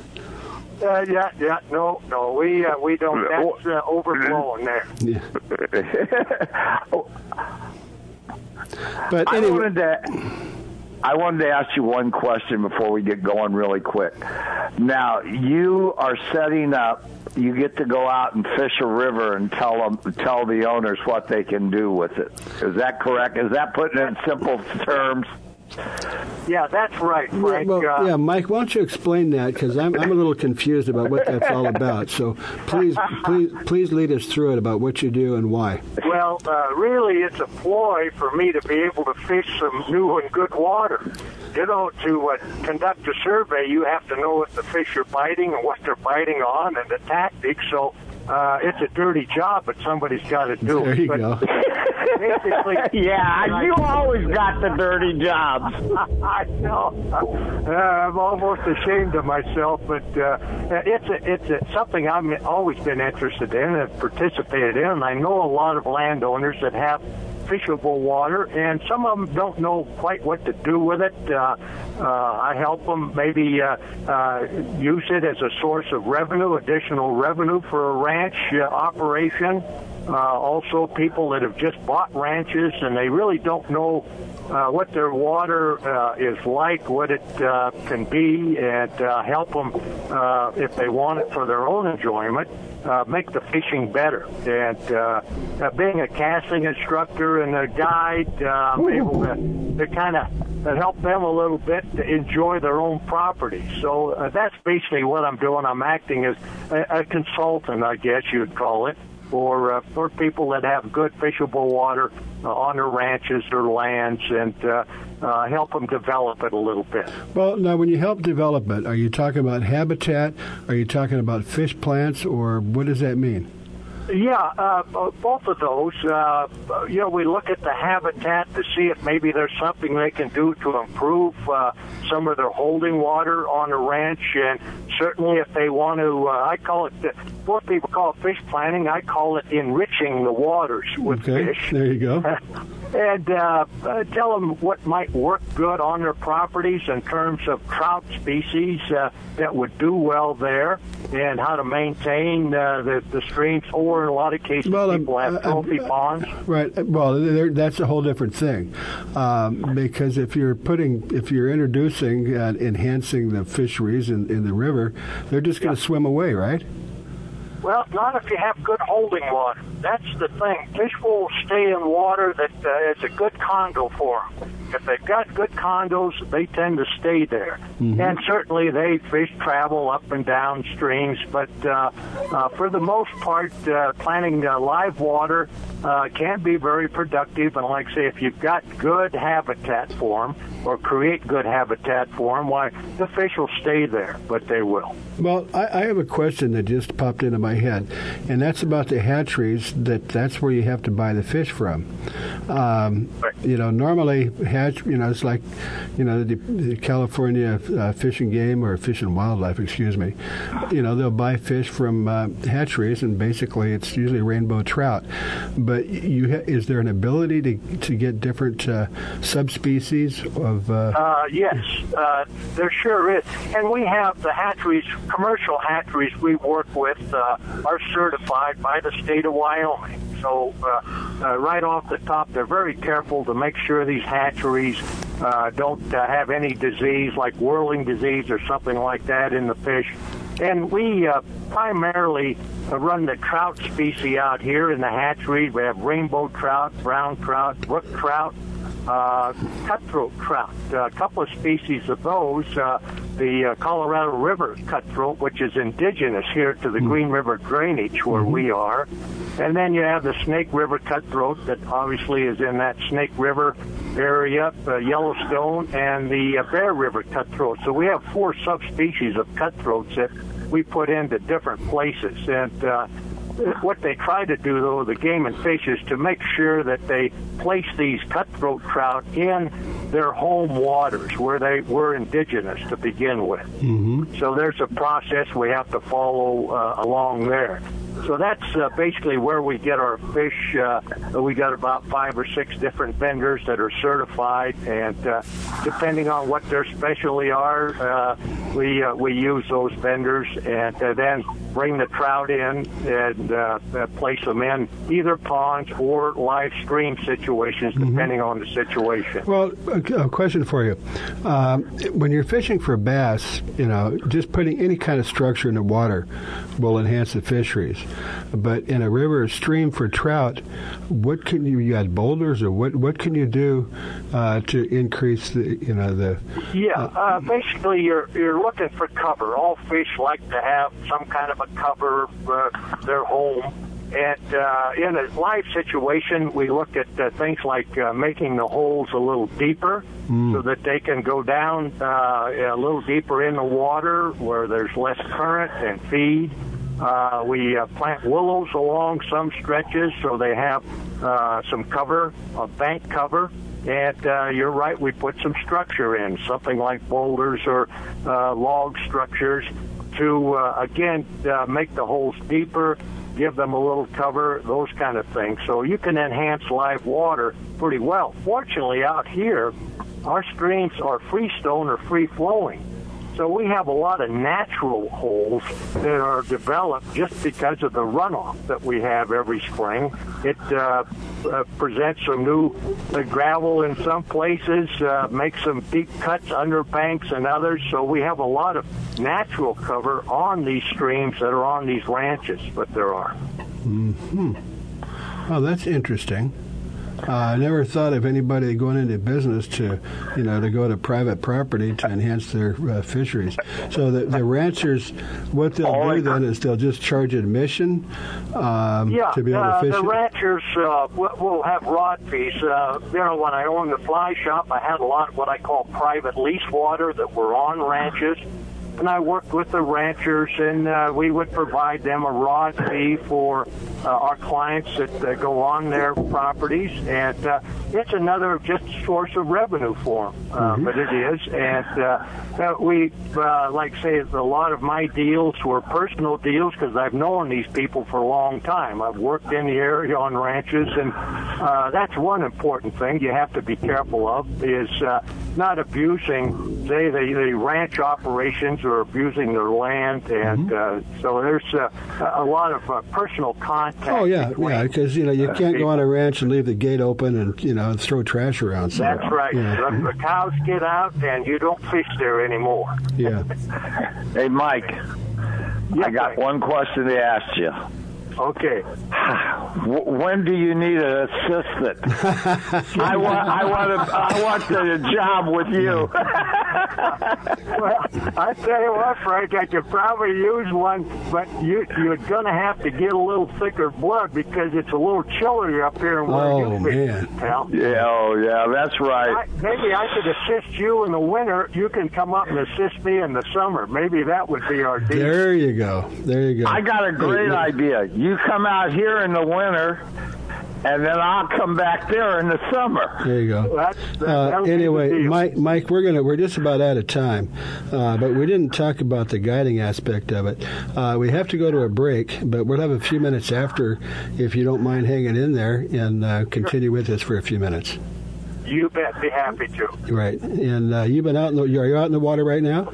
Uh, yeah, yeah, no, no, we uh, we don't. That's uh, overflowing there. Yeah. But anyway. I wanted to, I wanted to ask you one question before we get going, really quick. Now you are setting up. You get to go out and fish a river and tell them, tell the owners what they can do with it. Is that correct? Is that putting it in simple terms? Yeah, that's right, Frank. Well, uh, yeah, Mike, why don't you explain that? Because I'm I'm a little confused about what that's all about. So please, please, please lead us through it about what you do and why. Well, uh, really, it's a ploy for me to be able to fish some new and good water. You know, to uh, conduct a survey, you have to know what the fish are biting and what they're biting on and the tactics. So uh, it's a dirty job, but somebody's got to do it. There you but, go. Yeah, you always got the dirty jobs. I know. Uh, I'm almost ashamed of myself, but uh, it's a, it's a, something I've always been interested in and participated in. And I know a lot of landowners that have fishable water, and some of them don't know quite what to do with it. Uh, uh, I help them maybe uh, uh, use it as a source of revenue, additional revenue for a ranch uh, operation. Uh, also, people that have just bought ranches and they really don't know uh, what their water uh, is like, what it uh, can be, and uh, help them uh, if they want it for their own enjoyment, uh, make the fishing better. And uh, uh, being a casting instructor and a guide, uh, I'm able to, to kind of help them a little bit to enjoy their own property. So uh, that's basically what I'm doing. I'm acting as a, a consultant, I guess you'd call it. For, uh, for people that have good fishable water uh, on their ranches or lands and uh, uh, help them develop it a little bit. Well, now, when you help develop it, are you talking about habitat? Are you talking about fish plants? Or what does that mean? Yeah, uh, both of those. Uh, you know, we look at the habitat to see if maybe there's something they can do to improve uh, some of their holding water on the ranch. And certainly if they want to, uh, I call it, most people call it fish planting. I call it enriching the waters with okay, fish. There you go. And uh, tell them what might work good on their properties in terms of trout species uh, that would do well there and how to maintain uh, the, the streams, or in a lot of cases well, people um, have trophy uh, ponds. Right. Well, that's a whole different thing um, because if you're putting, if you're introducing and enhancing the fisheries in, in the river, they're just going to yeah. swim away, right? Well, not if you have good holding water. That's the thing. Fish will stay in water that uh, is a good condo for them. If they've got good condos, they tend to stay there. Mm-hmm. And certainly they fish travel up and down streams. But uh, uh, for the most part, uh, planting uh, live water uh, can be very productive. And like I say, if you've got good habitat for them or create good habitat for them, why, the fish will stay there, but they will. Well, I, I have a question that just popped into my head, and that's about the hatcheries. That that's where you have to buy the fish from. Um, right. You know, normally... You know, it's like, you know, the, the California uh, Fish and Game or Fish and Wildlife, excuse me. You know, they'll buy fish from uh, hatcheries, and basically it's usually rainbow trout. But you ha- is there an ability to to get different uh, subspecies of? Uh, uh, yes, uh, there sure is, and we have the hatcheries, commercial hatcheries we work with uh, are certified by the state of Wyoming. So uh, uh, right off the top, they're very careful to make sure these hatcheries uh, don't uh, have any disease like whirling disease or something like that in the fish. And we uh, primarily uh, run the trout species out here in the hatcheries. We have rainbow trout, brown trout, brook trout. uh, cutthroat trout, a couple of species of those, uh, the uh, Colorado River cutthroat, which is indigenous here to the Green River drainage where we are. And then you have the Snake River cutthroat that obviously is in that Snake River area, uh, Yellowstone, and the uh, Bear River cutthroat. So we have four subspecies of cutthroats that we put into different places. And uh, what they try to do, though, the Game and Fish, is to make sure that they place these cutthroat trout in their home waters where they were indigenous to begin with. Mm-hmm. So there's a process we have to follow uh, along there. So that's uh, basically where we get our fish. Uh, we got about five or six different vendors that are certified, and uh, depending on what their specialty are, uh, we uh, we use those vendors and uh, then bring the trout in and uh, place them in either ponds or live stream situations, depending mm-hmm. on the situation. Well, a question for you: um, when you're fishing for bass, you know, just putting any kind of structure in the water will enhance the fisheries. But in a river or stream for trout, what can you, you add boulders or what, what can you do uh, to increase the, you know, the... Yeah, uh, uh, basically you're you're looking for cover. All fish like to have some kind of a cover for uh, their home. And uh, in a live situation, we look at uh, things like uh, making the holes a little deeper mm. so that they can go down uh, a little deeper in the water where there's less current and feed. Uh, we uh, plant willows along some stretches so they have uh, some cover, a bank cover. And uh, you're right, we put some structure in, something like boulders or uh, log structures to, uh, again, uh, make the holes deeper, give them a little cover, those kind of things. So you can enhance live water pretty well. Fortunately, out here, our streams are freestone or free-flowing. So we have a lot of natural holes that are developed just because of the runoff that we have every spring. It uh, uh, presents some new uh, gravel in some places, uh, makes some deep cuts under banks and others. So we have a lot of natural cover on these streams that are on these ranches, but there are. Mm-hmm. Oh, that's interesting. Uh, I never thought of anybody going into business to, you know, to go to private property to enhance their uh, fisheries. So the, the ranchers, what they'll oh, do then is they'll just charge admission um, yeah, to be able to fish. Yeah, uh, the it. ranchers uh, will have rod fees. Uh, you know, when I owned the fly shop, I had a lot of what I call private lease water that were on ranches. And I worked with the ranchers, and uh, we would provide them a rod fee for uh, our clients that uh, go on their properties. And uh, it's another just source of revenue for them, uh, mm-hmm. but it is. And uh, we, uh, like say, a lot of my deals were personal deals because I've known these people for a long time. I've worked in the area on ranches, and uh, that's one important thing you have to be careful of is uh, not abusing, say, the, the ranch operations are abusing their land, and mm-hmm. uh, so there's uh, a lot of uh, personal contact. Oh yeah, yeah, because you know you uh, can't people. go on a ranch and leave the gate open and you know throw trash around. So, that's right. Yeah. The, the cows get out, and you don't fish there anymore. Yeah. Hey, Mike, yeah, I got Mike. one question to ask you. Okay. When do you need an assistant? I want, I want, a, I want a job with you. Well, I tell you what, Frank, I could probably use one, but you, you're going to have to get a little thicker blood because it's a little chillier up here. In oh, man. Pal. Yeah, oh, yeah, that's right. I, maybe I could assist you in the winter. You can come up and assist me in the summer. Maybe that would be our deal. There you go. There you go. I got a great yeah. idea. You come out here in the winter, and then I'll come back there in the summer. There you go. That's, uh, anyway, Mike, Mike, we're gonna we're just about out of time, uh, but we didn't talk about the guiding aspect of it. Uh, we have to go to a break, but we'll have a few minutes after, if you don't mind hanging in there and uh, continue with us for a few minutes. You bet. Be happy to. Right, and uh, you've been out in the, are you out in the water right now?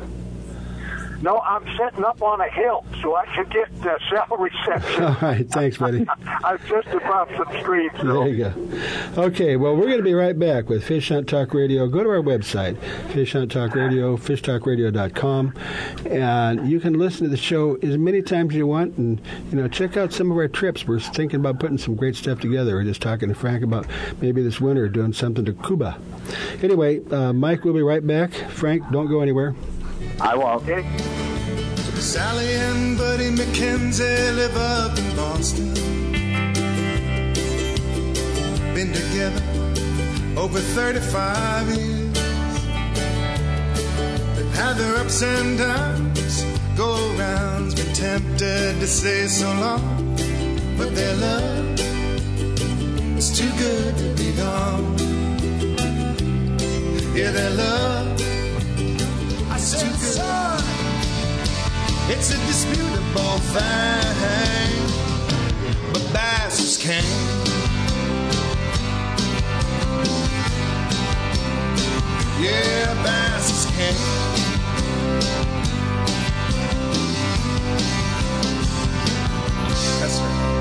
No, I'm sitting up on a hill, so I should get uh, cell reception. All right, thanks, buddy. I'm just above some streams. There you go. Okay, well, we're going to be right back with Fish Hunt Talk Radio. Go to our website, Fish Hunt Talk Radio, fish talk radio dot com, and you can listen to the show as many times as you want, and you know, check out some of our trips. We're thinking about putting some great stuff together. We're just talking to Frank about maybe this winter doing something to Cuba. Anyway, uh, Mike, we'll be right back. Frank, don't go anywhere. I will. Okay. Sally and Buddy McKenzie live up in Boston. Been together over thirty-five years. They've had their ups and downs, go rounds, been tempted to say so long, but their love is too good to be gone. Yeah, their love. Son, it's a disputable thing, but bastards came. Yeah, bastards came. That's right.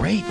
Great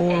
Or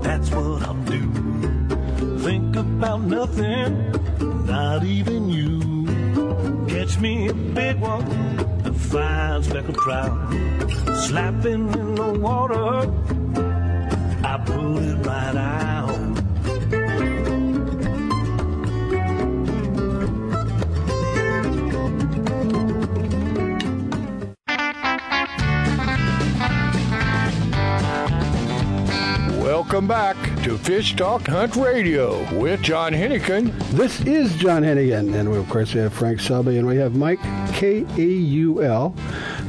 That's what I'll do. Think about nothing, not even you. Catch me a big one, a fine speckled trout, slapping in the water. I pull it right out. Welcome back to Fish Talk Hunt Radio with John Hennigan. This is John Hennigan, and we, of course, we have Frank Selby, and we have Mike K A U L,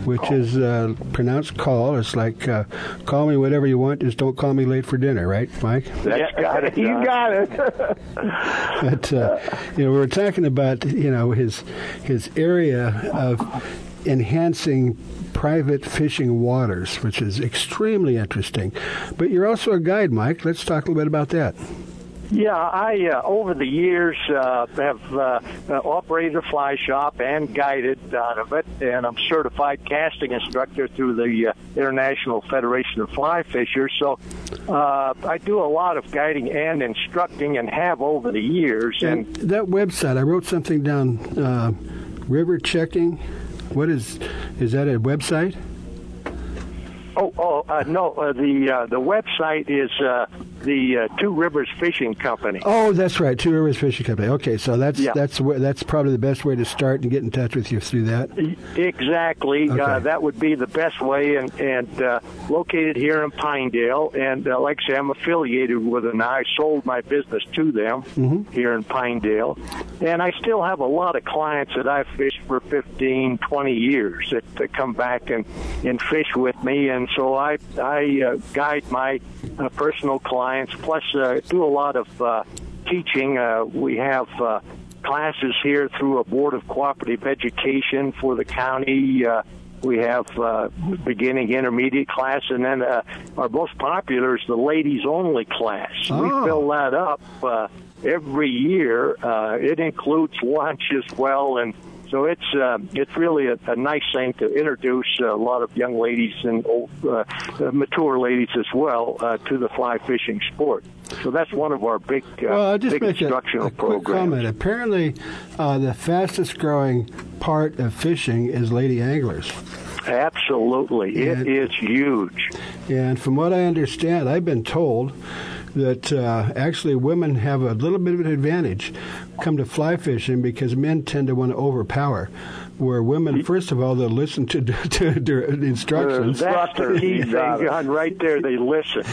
which call. is uh, pronounced call. It's like, uh, call me whatever you want, just don't call me late for dinner, right, Mike? That's got it, you got it. But, uh, you know, we were talking about, you know, his his area of enhancing private fishing waters, which is extremely interesting. But you're also a guide, Mike. Let's talk a little bit about that. Yeah, I, uh, over the years, uh, have uh, operated a fly shop and guided out of it, and I'm certified casting instructor through the uh, International Federation of Fly Fishers, so uh, I do a lot of guiding and instructing and have over the years. And, and that website, I wrote something down, uh, River Checking, what is, is that a website? Oh, oh uh, no, uh, the uh, the website is uh, the uh, Two Rivers Fishing Company. Oh, that's right, Two Rivers Fishing Company. Okay, so that's yeah. that's where, that's probably the best way to start and get in touch with you through that. Exactly. Okay. Uh, that would be the best way, and, and uh, located here in Pinedale. And uh, like I say, I'm affiliated with them. I sold my business to them mm-hmm. here in Pinedale. And I still have a lot of clients that I've fished for fifteen, twenty years that, that come back and, and fish with me. And so I, I uh, guide my uh, personal clients, plus uh, do a lot of uh, teaching. Uh, we have uh, classes here through a Board of Cooperative Education for the county. Uh, we have uh, beginning, intermediate class, and then uh, our most popular is the ladies only class. Oh. We fill that up uh, every year. Uh, it includes lunch as well, and so it's uh, it's really a, a nice thing to introduce a lot of young ladies and old, uh, mature ladies as well uh, to the fly fishing sport. So that's one of our big, uh, well, I'll just big make instructional a, a programs. Quick comment. Apparently, uh, the fastest growing part of fishing is lady anglers. Absolutely, it and, is huge. And from what I understand, I've been told that uh, actually women have a little bit of an advantage come to fly fishing because men tend to want to overpower, where women, first of all, they'll listen to, to, to, to instructions. Uh, that's the key thing, John, right there. They listen.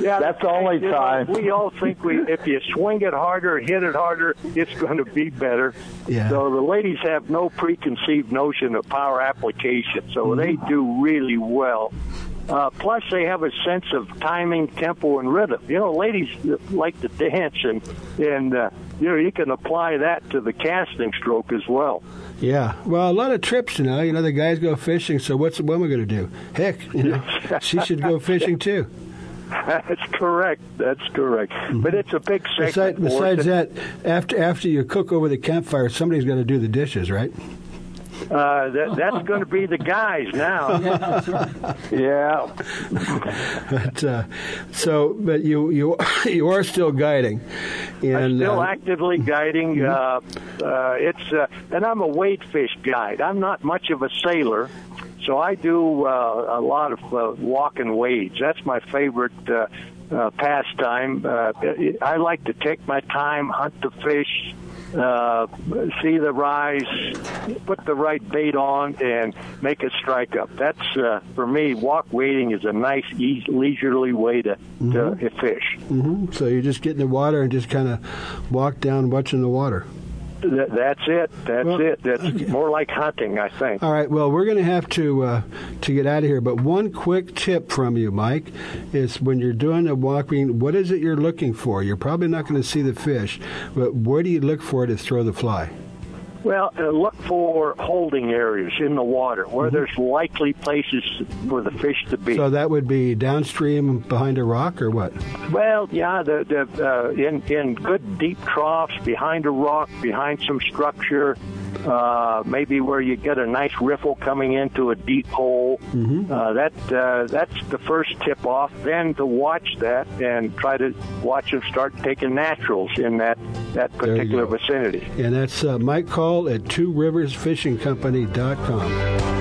yeah, that's the only time. Know, we all think we, if you swing it harder, hit it harder, it's going to be better. Yeah. So the ladies have no preconceived notion of power application, so mm-hmm. they do really well. Uh, plus, they have a sense of timing, tempo, and rhythm. You know, ladies like to dance, and, and uh, you know, you can apply that to the casting stroke as well. Yeah. Well, a lot of trips, you know. You know, the guys go fishing, so what's the woman going to do? Heck, you know, she should go fishing, too. That's correct. That's correct. Mm-hmm. But it's a big secret. Besides, besides that, after, after you cook over the campfire, somebody's going to do the dishes, right? Uh, that, that's going to be the guys now. Yeah, that's right. yeah. But uh, so, but you you you are still guiding. And, I'm still uh, actively guiding. Uh, uh, it's uh, and I'm a wade fish guide. I'm not much of a sailor, so I do uh, a lot of uh, walking wades. That's my favorite uh, uh, pastime. Uh, I like to take my time, hunt the fish. Uh, see the rise, put the right bait on, and make a strike up. That's, uh, for me, walk wading is a nice, easy, leisurely way to, mm-hmm. to fish. Mm-hmm. So you just get in the water and just kind of walk down watching the water. Th- that's it. That's well, it. That's okay. More like hunting, I think. All right. Well, we're going to have to uh, to get out of here. But one quick tip from you, Mike, is when you're doing a walking, what is it you're looking for? You're probably not going to see the fish, but where do you look for to throw the fly? Well, uh, look for holding areas in the water where mm-hmm. there's likely places for the fish to be. So that would be downstream behind a rock or what? Well, yeah, the, the, uh, in, in good deep troughs, behind a rock, behind some structure, uh, maybe where you get a nice riffle coming into a deep hole. Mm-hmm. Uh, that uh, that's the first tip off. Then to watch that and try to watch them start taking naturals in that, that particular vicinity. And that's uh, Mike Kaul at two rivers fishing company dot com.